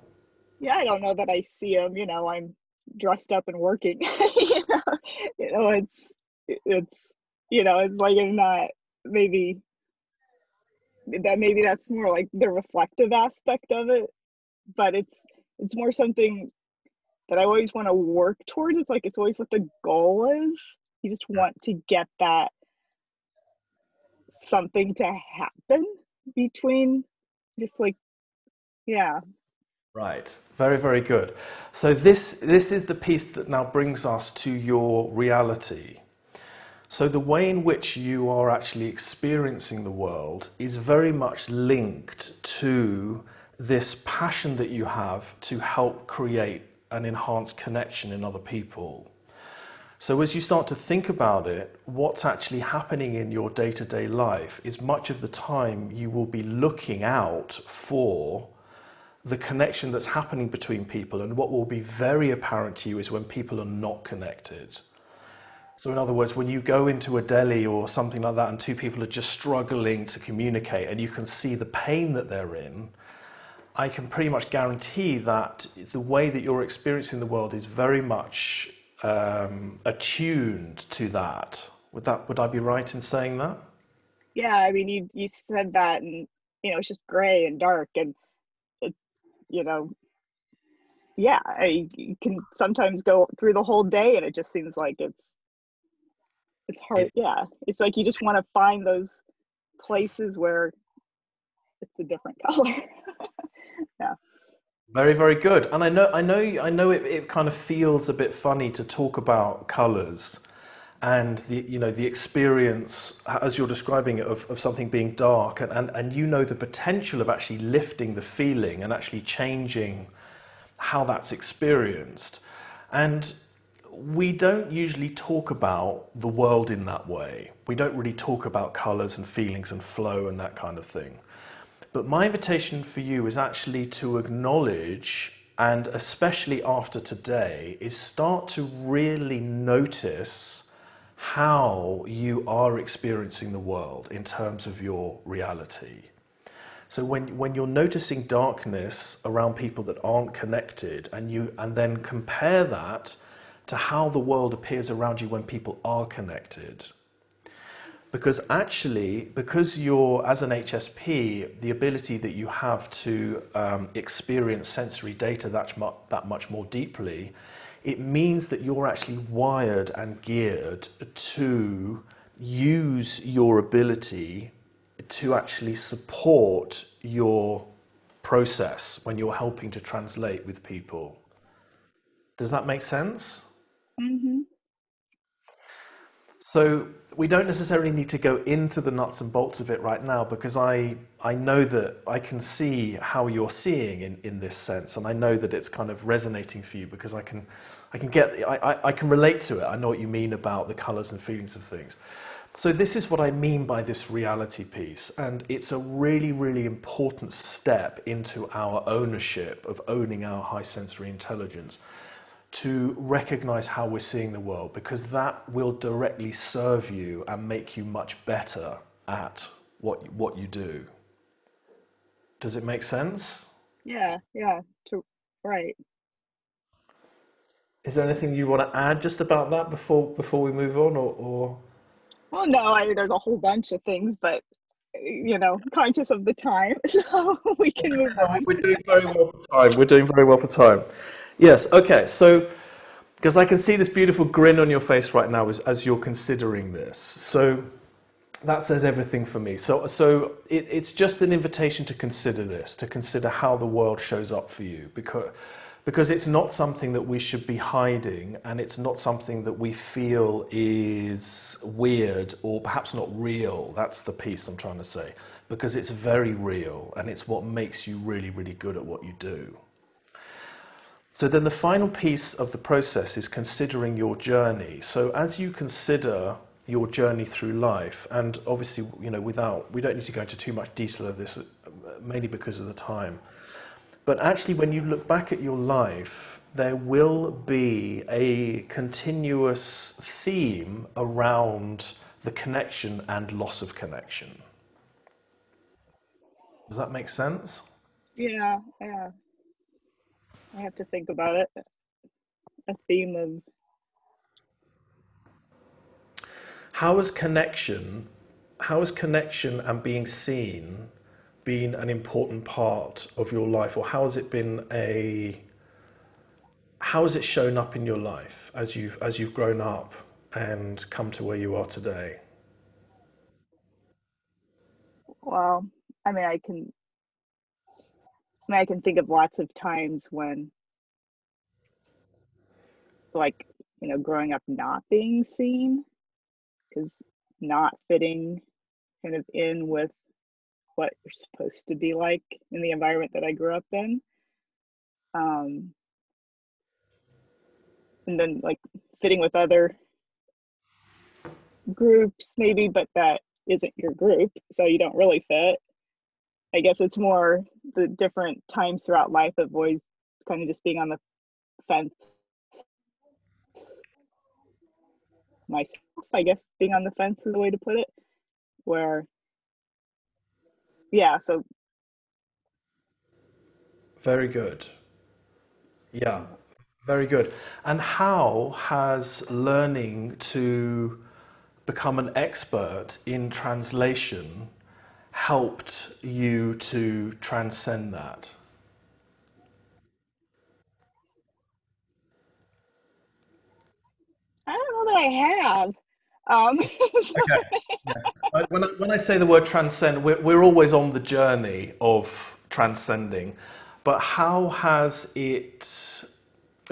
Yeah, I don't know that I see them, you know, I'm dressed up and working. you know, you know it's it's you know, it's like I'm not, maybe that maybe that's more like the reflective aspect of it, but it's it's more something that I always want to work towards. It's like it's always what the goal is. You just want to get that something to happen between, just like, yeah. Right. Very, very good. So this this is the piece that now brings us to your reality. So the way in which you are actually experiencing the world is very much linked to this passion that you have to help create and enhance connection in other people. So as you start to think about it, what's actually happening in your day-to-day life is much of the time you will be looking out for the connection that's happening between people, and what will be very apparent to you is when people are not connected. So in other words, when you go into a deli or something like that and two people are just struggling to communicate and you can see the pain that they're in, I can pretty much guarantee that the way that you're experiencing the world is very much um, attuned to that. Would that, would I be right in saying that? Yeah, I mean, you, you said that, and, you know, it's just gray and dark and, it, you know, yeah, I, you can sometimes go through the whole day and it just seems like it's, It's hard, it, yeah. It's like you just want to find those places where it's a different color. Yeah. Very, very good. And I know, I know, I know. It, it kind of feels a bit funny to talk about colors, and the you know the experience as you're describing it of, of something being dark, and, and and you know the potential of actually lifting the feeling and actually changing how that's experienced, and. We don't usually talk about the world in that way. We don't really talk about colors and feelings and flow and that kind of thing. But my invitation for you is actually to acknowledge, and especially after today, is start to really notice how you are experiencing the world in terms of your reality. So when, when you're noticing darkness around people that aren't connected, and, you, and then compare that to how the world appears around you when people are connected. Because actually, because you're, as an H S P, the ability that you have to um, experience sensory data that much, that much more deeply, it means that you're actually wired and geared to use your ability to actually support your process when you're helping to translate with people. Does that make sense? Mm-hmm. So we don't necessarily need to go into the nuts and bolts of it right now, because I, I know that I can see how you're seeing in, in this sense, and I know that it's kind of resonating for you, because I can, I can get, I, I, I can relate to it. I know what you mean about the colours and feelings of things. So this is what I mean by this reality piece, and it's a really, really important step into our ownership of owning our high sensory intelligence, to recognize how we're seeing the world, because that will directly serve you and make you much better at what, what you do. Does it make sense? Yeah, yeah, to, right. Is there anything you want to add just about that before, before we move on, or...? or... Well, no, I mean, there's a whole bunch of things, but, you know, conscious of the time, so we can move on. We're doing very well for time. We're doing very well for time. Yes, okay, so, because I can see this beautiful grin on your face right now as, as you're considering this. So that says everything for me. So, so it, it's just an invitation to consider this, to consider how the world shows up for you, because, because it's not something that we should be hiding, and it's not something that we feel is weird or perhaps not real. That's the piece I'm trying to say, because it's very real, and it's what makes you really, really good at what you do. So then the final piece of the process is considering your journey. So as you consider your journey through life, and obviously, you know, without, we don't need to go into too much detail of this, mainly because of the time. But actually, when you look back at your life, there will be a continuous theme around the connection and loss of connection. Does that make sense? Yeah, yeah. I have to think about it. A theme of how is connection, how is connection and being seen been an important part of your life, or how has it been a, how has it shown up in your life as you've as you've grown up and come to where you are today? Well, I mean, I can. I, mean, I can think of lots of times when, like, you know, growing up not being seen, because not fitting kind of in with what you're supposed to be like in the environment that I grew up in. Um, and then, like, fitting with other groups maybe, but that isn't your group, so you don't really fit. I guess it's more the different times throughout life of always kind of just being on the fence myself. I guess being on the fence is the way to put it, where, yeah, so. Very good. Yeah, very good. And how has learning to become an expert in translation helped you to transcend that? I don't know that I have. Um. Okay. Yes. When I, when I say the word transcend, we're, we're always on the journey of transcending. But how has it,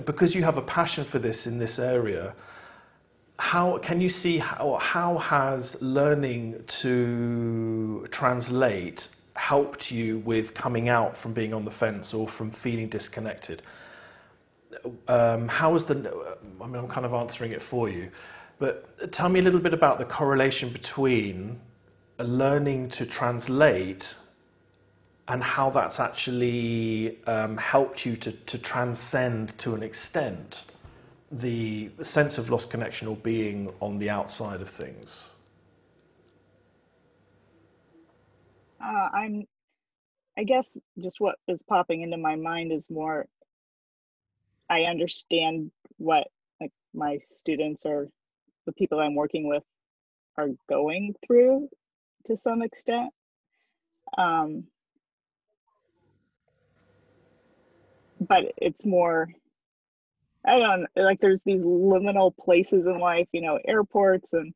because you have a passion for this in this area, how can you see how, how has learning to translate helped you with coming out from being on the fence or from feeling disconnected? Um, how is the, I mean, I'm kind of answering it for you, but tell me a little bit about the correlation between learning to translate and how that's actually um, helped you to, to transcend to an extent the sense of lost connection or being on the outside of things? Uh, I'm, I guess just what is popping into my mind is more, I understand what like my students or the people I'm working with are going through to some extent. Um, but it's more, I don't like there's these liminal places in life, you know, airports and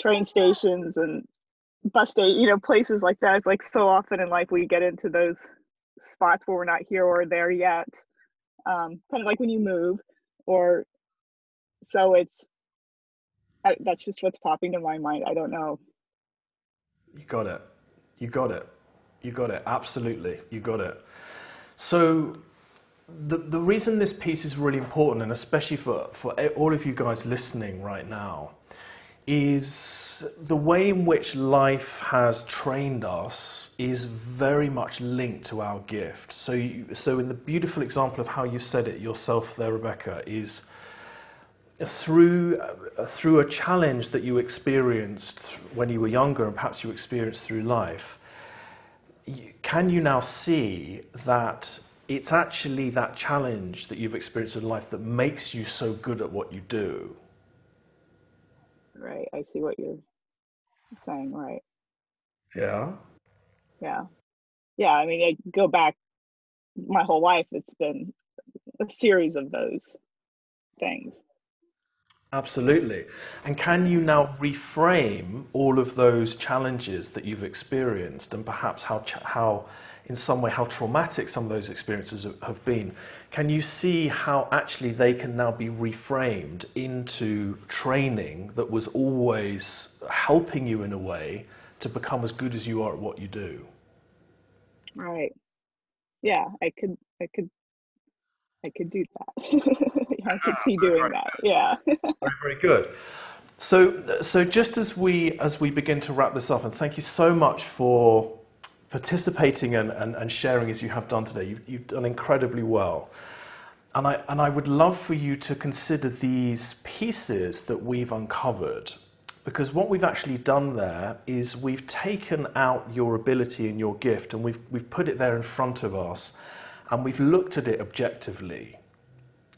train stations and bus station, you know, places like that. It's like so often in life we get into those spots where we're not here or there yet. Um, kind of like when you move or so it's, I, that's just what's popping to my mind. I don't know. You got it. You got it. You got it. Absolutely. You got it. So the, the reason this piece is really important, and especially for, for all of you guys listening right now, is the way in which life has trained us is very much linked to our gift. So, you, so in the beautiful example of how you said it yourself there, Rebecca, is through, through a challenge that you experienced when you were younger and perhaps you experienced through life, can you now see that it's actually that challenge that you've experienced in life that makes you so good at what you do? Right, I see what you're saying, right? Yeah. Yeah. Yeah, I mean, I go back my whole life, it's been a series of those things. Absolutely. And can you now reframe all of those challenges that you've experienced and perhaps how, how in some way, how traumatic some of those experiences have been? Can you see how actually they can now be reframed into training that was always helping you in a way to become as good as you are at what you do? Right. Yeah, I could, I could, I could do that. yeah, I could ah, see doing right. that. Yeah. very, very good. So, so just as we, as we begin to wrap this up, and thank you so much for participating and, and, and sharing as you have done today. You've, you've done incredibly well. And I, and I would love for you to consider these pieces that we've uncovered, because what we've actually done there is we've taken out your ability and your gift and we've, we've put it there in front of us and we've looked at it objectively.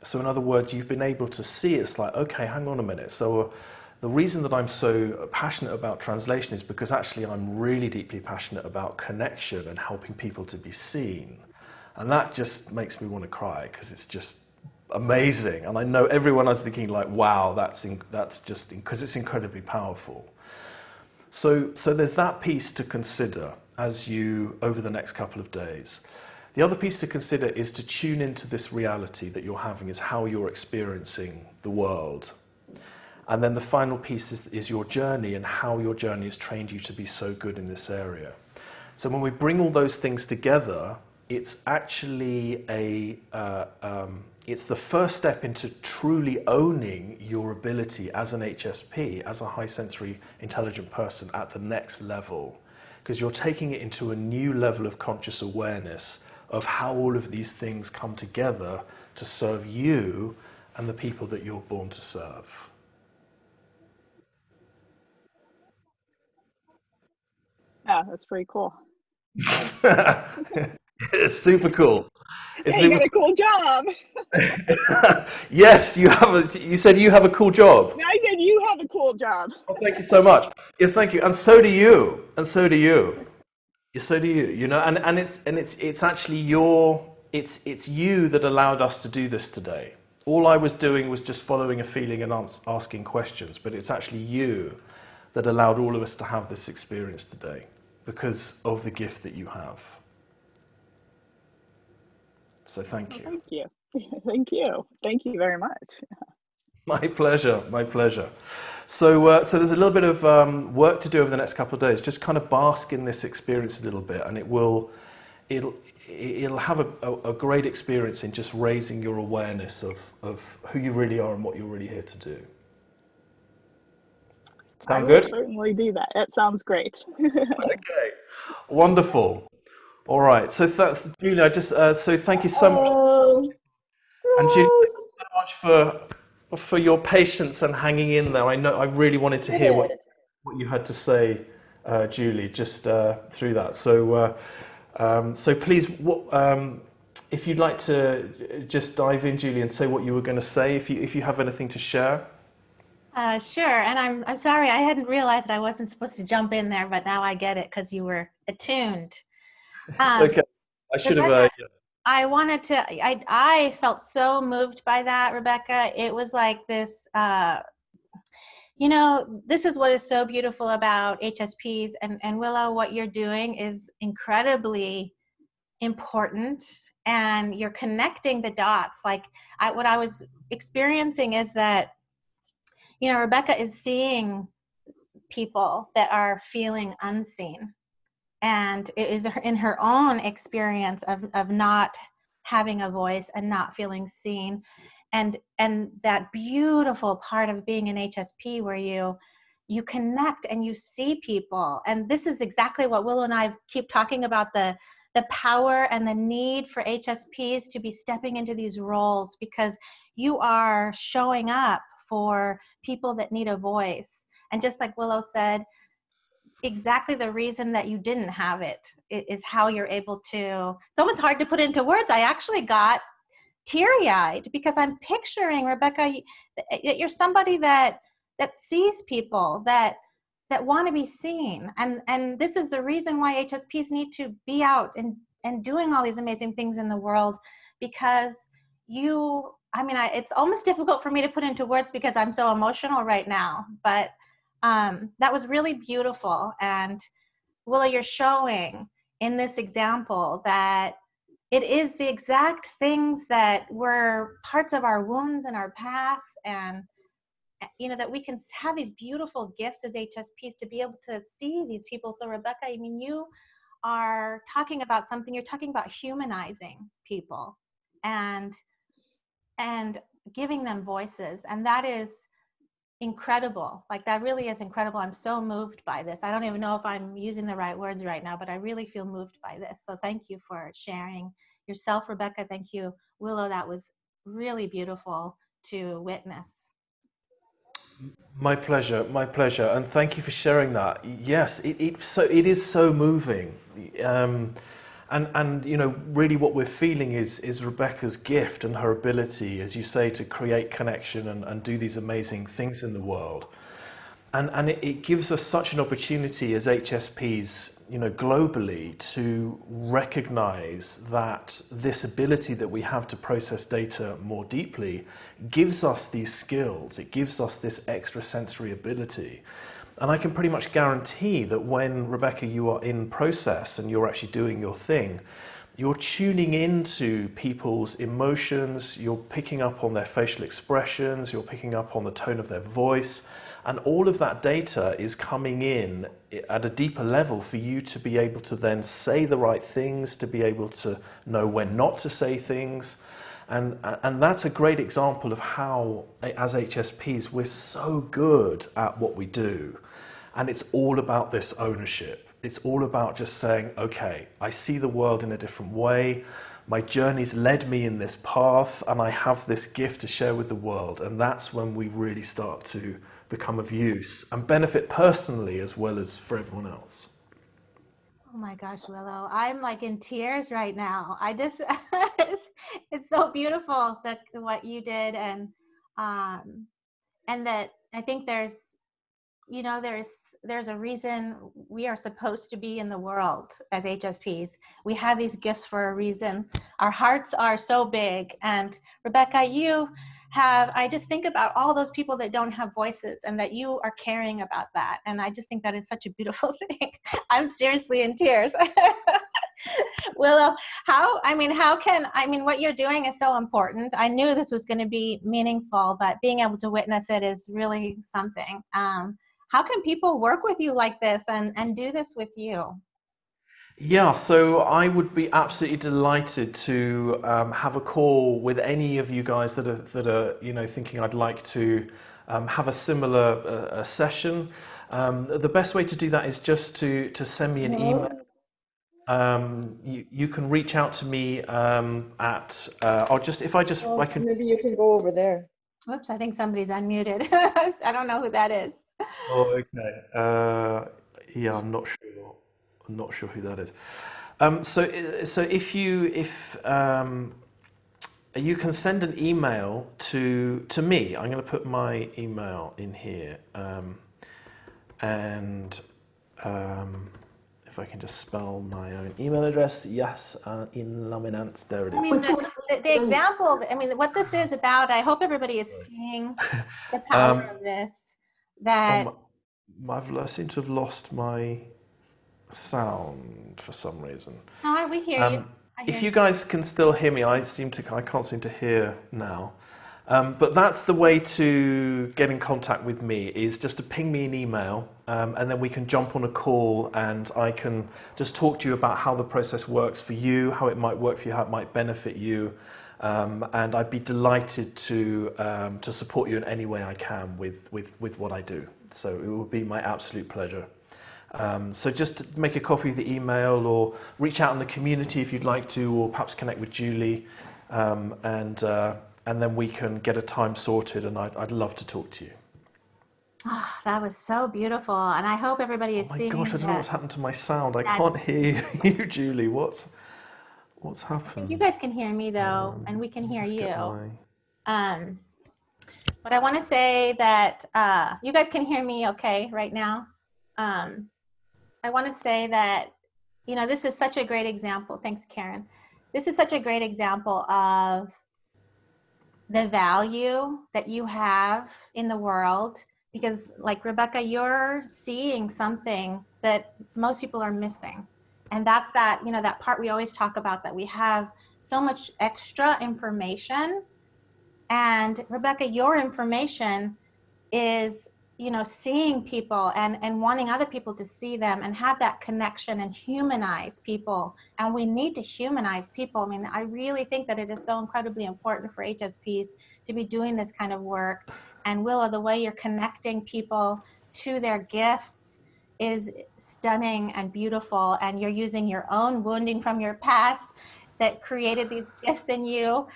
So in other words, you've been able to see it's like, okay, hang on a minute. So the reason that I'm so passionate about translation is because actually I'm really deeply passionate about connection and helping people to be seen. And that just makes me want to cry because it's just amazing. And I know everyone is thinking like, wow, that's, in, that's just, because it's incredibly powerful. So, so there's that piece to consider as you, over the next couple of days. The other piece to consider is to tune into this reality that you're having is how you're experiencing the world. And then the final piece is, is your journey and how your journey has trained you to be so good in this area. So when we bring all those things together, it's actually a, uh, um, it's the first step into truly owning your ability as an H S P, as a high sensory intelligent person at the next level, because you're taking it into a new level of conscious awareness of how all of these things come together to serve you and the people that you're born to serve. Yeah, that's pretty cool. It's super cool. It's yeah, you super... got a cool job. Yes, you have. A, you said you have a cool job. No, I said you have a cool job. Oh, thank you so much. Yes, thank you. And so do you. And so do you. So do you. You know, and, and it's and it's it's actually your it's it's you that allowed us to do this today. All I was doing was just following a feeling and asking questions, but it's actually you that allowed all of us to have this experience today, because of the gift that you have. So thank you. Thank you. Thank you. Thank you very much. My pleasure. My pleasure. So, uh, so there's a little bit of um, work to do over the next couple of days. Just kind of bask in this experience a little bit, and it will, it'll, it'll have a, a great experience in just raising your awareness of, of who you really are and what you're really here to do. Sound good? I will certainly do that. It sounds great. Okay. Wonderful. All right. So, th Julie, I just uh, so thank you so much, oh. and Julie, thank you so much for for your patience and hanging in there. I know I really wanted to hear what what you had to say, uh, Julie, just uh, through that. So, uh, um, so please, what, um, if you'd like to just dive in, Julie, and say what you were going to say, if you if you have anything to share. Uh, sure, and I'm I'm sorry I hadn't realized I wasn't supposed to jump in there, but now I get it because you were attuned. Um, okay, I should Rebecca, have. Uh, yeah. I wanted to. I I felt so moved by that, Rebecca. It was like this. Uh, you know, this is what is so beautiful about H S Ps and and Willow. What you're doing is incredibly important, and you're connecting the dots. Like I, what I was experiencing is that, you know, Rebecca is seeing people that are feeling unseen. And it is in her own experience of, of not having a voice and not feeling seen. And, and that beautiful part of being an H S P where you, you connect and you see people. And this is exactly what Willow and I keep talking about, the, the power and the need for H S Ps to be stepping into these roles, because you are showing up for people that need a voice. And just like Willow said, exactly the reason that you didn't have it is how you're able to, it's almost hard to put into words. I actually got teary-eyed because I'm picturing, Rebecca, you're somebody that that sees people, that that want to be seen, and and this is the reason why H S Ps need to be out and and doing all these amazing things in the world, because you, I mean, I, it's almost difficult for me to put into words because I'm so emotional right now, but Um, that was really beautiful. And Willow, you're showing in this example that it is the exact things that were parts of our wounds and our past, and, you know, that we can have these beautiful gifts as H S Ps to be able to see these people. So Rebecca, I mean, you are talking about something, you're talking about humanizing people and, and giving them voices. And that is incredible. Like, that really is incredible. I'm so moved by this. I don't even know if I'm using the right words right now, but I really feel moved by this. So thank you for sharing yourself, Rebecca. Thank you, Willow. That was really beautiful to witness. My pleasure. My pleasure. And thank you for sharing that. Yes, it, it, so, it is so moving. Um, and, and, you know, really what we're feeling is, is Rebecca's gift and her ability, as you say, to create connection and, and do these amazing things in the world. And, and it, it gives us such an opportunity as H S Ps, you know, globally, to recognize that this ability that we have to process data more deeply gives us these skills. It gives us this extrasensory ability. And I can pretty much guarantee that when, Rebecca, you are in process and you're actually doing your thing, you're tuning into people's emotions, you're picking up on their facial expressions, you're picking up on the tone of their voice, and all of that data is coming in at a deeper level for you to be able to then say the right things, to be able to know when not to say things. And, and that's a great example of how, as H S Ps, we're so good at what we do. And it's all about this ownership. It's all about just saying, okay, I see the world in a different way. My journey's led me in this path, and I have this gift to share with the world. And that's when we really start to become of use and benefit personally as well as for everyone else. Oh my gosh, Willow, I'm like in tears right now. I just, it's, it's so beautiful that what you did. And, um, and that I think there's, you know, there's, there's a reason we are supposed to be in the world as H S Ps. We have these gifts for a reason. Our hearts are so big. And Rebecca, you have, I just think about all those people that don't have voices and that you are caring about that. And I just think that is such a beautiful thing. I'm seriously in tears. Willow, how, I mean, how can, I mean, what you're doing is so important. I knew this was going to be meaningful, but being able to witness it is really something. Um, how can people work with you like this and, and do this with you? Yeah, so I would be absolutely delighted to um, have a call with any of you guys that are, that are you know, thinking I'd like to um, have a similar uh, a session. Um, the best way to do that is just to, to send me an email. Um, you, you can reach out to me um, at, uh, or just, if I just, well, I can. Maybe you can go over there. Whoops, I think somebody's unmuted. I don't know who that is. Oh, okay. Uh, yeah, I'm not sure. I'm not sure who that is. Um, so, so if you, if um, you can send an email to, to me, I'm going to put my email in here. Um, and um, if I can just spell my own email address, yes, uh, Illuminance, there it is. I mean, the, the, the example, I mean, what this is about, I hope everybody is seeing the power um, of this, that... Oh my, I've, I seem to have lost my... sound for some reason. Oh, we hear um, you. I hear if you guys can still hear me, I seem to. I can't seem to hear now. Um, but that's the way to get in contact with me, is just to ping me an email, um, and then we can jump on a call, and I can just talk to you about how the process works for you, how it might work for you, how it might benefit you, um, and I'd be delighted to um, to support you in any way I can with with with what I do. So it would be my absolute pleasure. Um, so just make a copy of the email, or reach out in the community if you'd like to, or perhaps connect with Julie, um, and uh, and then we can get a time sorted, and I'd, I'd love to talk to you. Oh, that was so beautiful, and I hope everybody is seeing. Oh my gosh, I don't know what's happened to my sound. I can't hear you, Julie. What's what's happened? I think you guys can hear me though, um, and we can hear you. My... Um, but I want to say that uh, you guys can hear me okay right now. Um, I want to say that, you know, this is such a great example. Thanks, Karen. This is such a great example of the value that you have in the world, because like Rebecca, you're seeing something that most people are missing. And that's that, you know, that part we always talk about, that we have so much extra information. And Rebecca, your information is, you know, seeing people and, and wanting other people to see them and have that connection and humanize people. And we need to humanize people. I mean, I really think that it is so incredibly important for H S Ps to be doing this kind of work. And Willow, the way you're connecting people to their gifts is stunning and beautiful. And you're using your own wounding from your past that created these gifts in you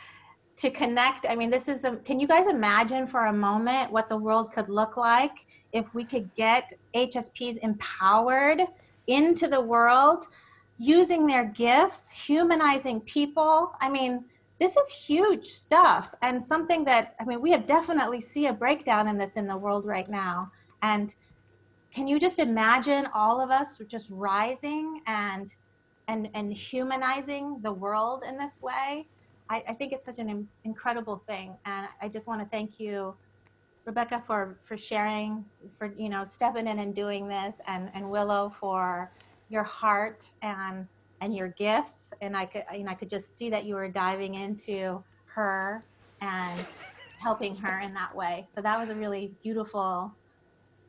to connect. I mean, this is the, can you guys imagine for a moment what the world could look like if we could get H S Ps empowered into the world, using their gifts, humanizing people? I mean, this is huge stuff, and something that, I mean, we have definitely seen a breakdown in this in the world right now. And can you just imagine all of us just rising and, and, and humanizing the world in this way? I think it's such an incredible thing, and I just want to thank you, Rebecca, for for sharing, for you know stepping in and doing this, and and Willow for your heart and and your gifts. And I could you know I could just see that you were diving into her and helping her in that way. So that was a really beautiful.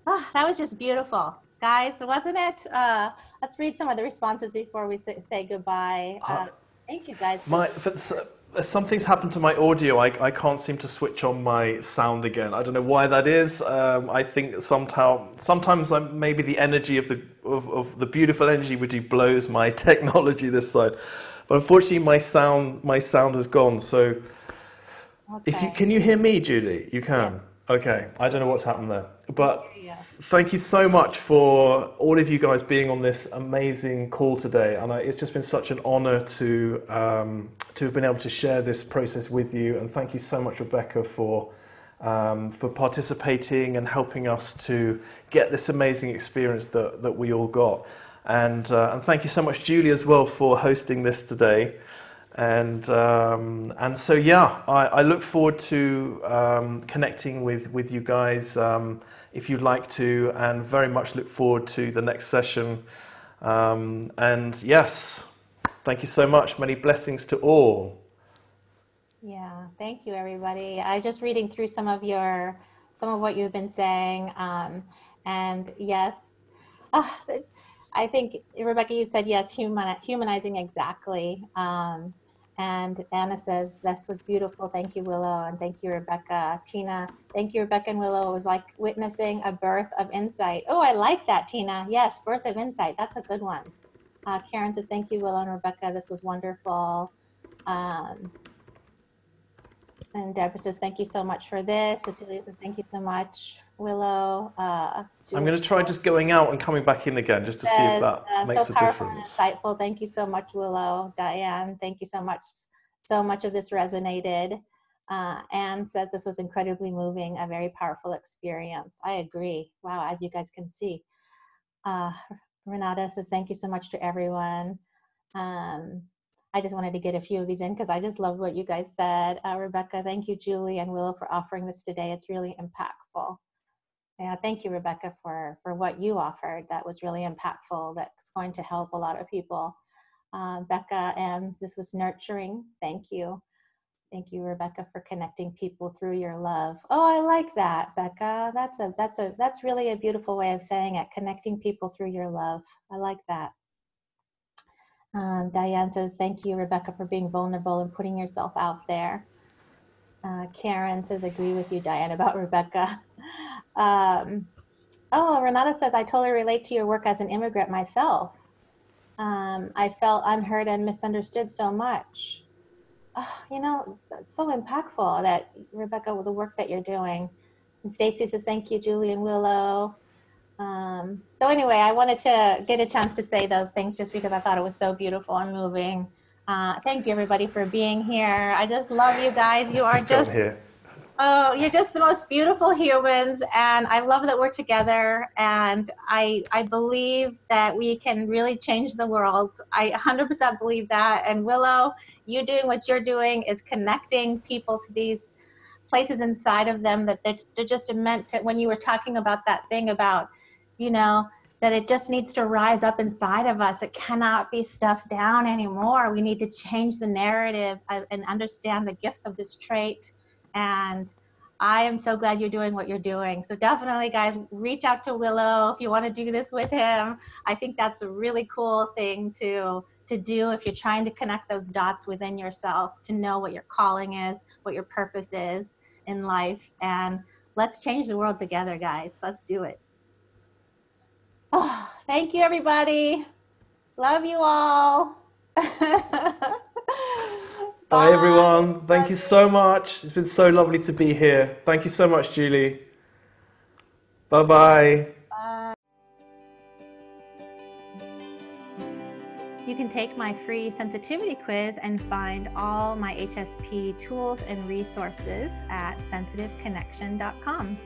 Oh, that was just beautiful. Guys, wasn't it? Uh, let's read some of the responses before we say goodbye. Uh, thank you, guys. My. Something's happened to my audio. I, I can't seem to switch on my sound again. I don't know why that is. Um, I think somehow, sometimes I'm, maybe the energy of the of, of the beautiful energy we do blows my technology this side, but unfortunately my sound my sound has gone. So, okay. If you can you hear me, Julie? You can. Yeah. Okay. I don't know what's happened there, but yeah. Thank you so much for all of you guys being on this amazing call today, and I, it's just been such an honor to. Um, to have been able to share this process with you. And thank you so much, Rebecca, for, um, for participating and helping us to get this amazing experience that, that we all got. And, uh, and thank you so much, Julie, as well, for hosting this today. And, um, and so, yeah, I, I look forward to um, connecting with, with you guys um, if you'd like to, and very much look forward to the next session. Um, and yes, thank you so much. Many blessings to all. Yeah, thank you, everybody. I was just reading through some of your, some of what you've been saying, um, and yes, uh, I think Rebecca, you said yes, human, humanizing exactly. Um, and Anna says this was beautiful. Thank you, Willow, and thank you, Rebecca. Tina, thank you, Rebecca and Willow. It was like witnessing a birth of insight. Oh, I like that, Tina. Yes, birth of insight. That's a good one. Uh, Karen says, thank you, Willow and Rebecca. This was wonderful. Um, and Deborah says, thank you so much for this. Cecilia says, thank you so much, Willow. Uh, I'm going to try just going out and coming back in again just to says, see if that uh, makes so a powerful difference. And insightful. Thank you so much, Willow. Diane, thank you so much. So much of this resonated. Uh, Anne says, this was incredibly moving, a very powerful experience. I agree. Wow, as you guys can see. Uh, Renata says, thank you so much to everyone. Um, I just wanted to get a few of these in because I just love what you guys said. Uh, Rebecca, thank you, Julie and Willow for offering this today. It's really impactful. Yeah, thank you, Rebecca, for, for what you offered. That was really impactful. That's going to help a lot of people. Uh, Becca Ems, this was nurturing. Thank you. Thank you, Rebecca, for connecting people through your love. Oh, I like that, Becca. That's a that's a that's really a beautiful way of saying it. Connecting people through your love. I like that. Um, Diane says, thank you, Rebecca, for being vulnerable and putting yourself out there. Uh, Karen says, agree with you, Diane, about Rebecca. Um, oh, Renata says, I totally relate to your work as an immigrant myself. Um, I felt unheard and misunderstood so much. Oh, you know, it's, it's so impactful that, Rebecca, with the work that you're doing. And Stacy says, thank you, Julie and Willow. Um, so anyway, I wanted to get a chance to say those things just because I thought it was so beautiful and moving. Uh, thank you, everybody, for being here. I just love you guys. You are just, oh, you're just the most beautiful humans. And I love that we're together. And I, I believe that we can really change the world. I one hundred percent believe that. And Willow, you doing what you're doing is connecting people to these places inside of them that they're, they're just meant to, when you were talking about that thing about, you know, that it just needs to rise up inside of us. It cannot be stuffed down anymore. We need to change the narrative and understand the gifts of this trait. And I am so glad you're doing what you're doing. So definitely, guys, reach out to Willow if you want to do this with him. I think that's a really cool thing to, to do if you're trying to connect those dots within yourself to know what your calling is, what your purpose is in life. And let's change the world together, guys. Let's do it. Oh, thank you, everybody. Love you all. Bye, everyone. Thank you so much. It's been so lovely to be here. Thank you so much, Julie. Bye-bye. Bye. You can take my free sensitivity quiz and find all my H S P tools and resources at sensitive connection dot com.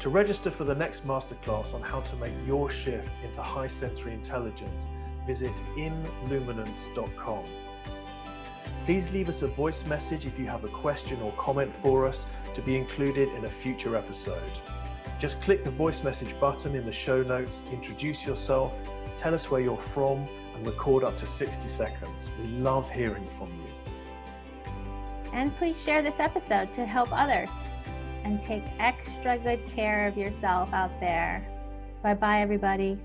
To register for the next masterclass on how to make your shift into high sensory intelligence, visit illuminance dot com. Please leave us a voice message if you have a question or comment for us to be included in a future episode. Just click the voice message button in the show notes, introduce yourself, tell us where you're from, and record up to sixty seconds. We love hearing from you. And please share this episode to help others and take extra good care of yourself out there. Bye-bye, everybody.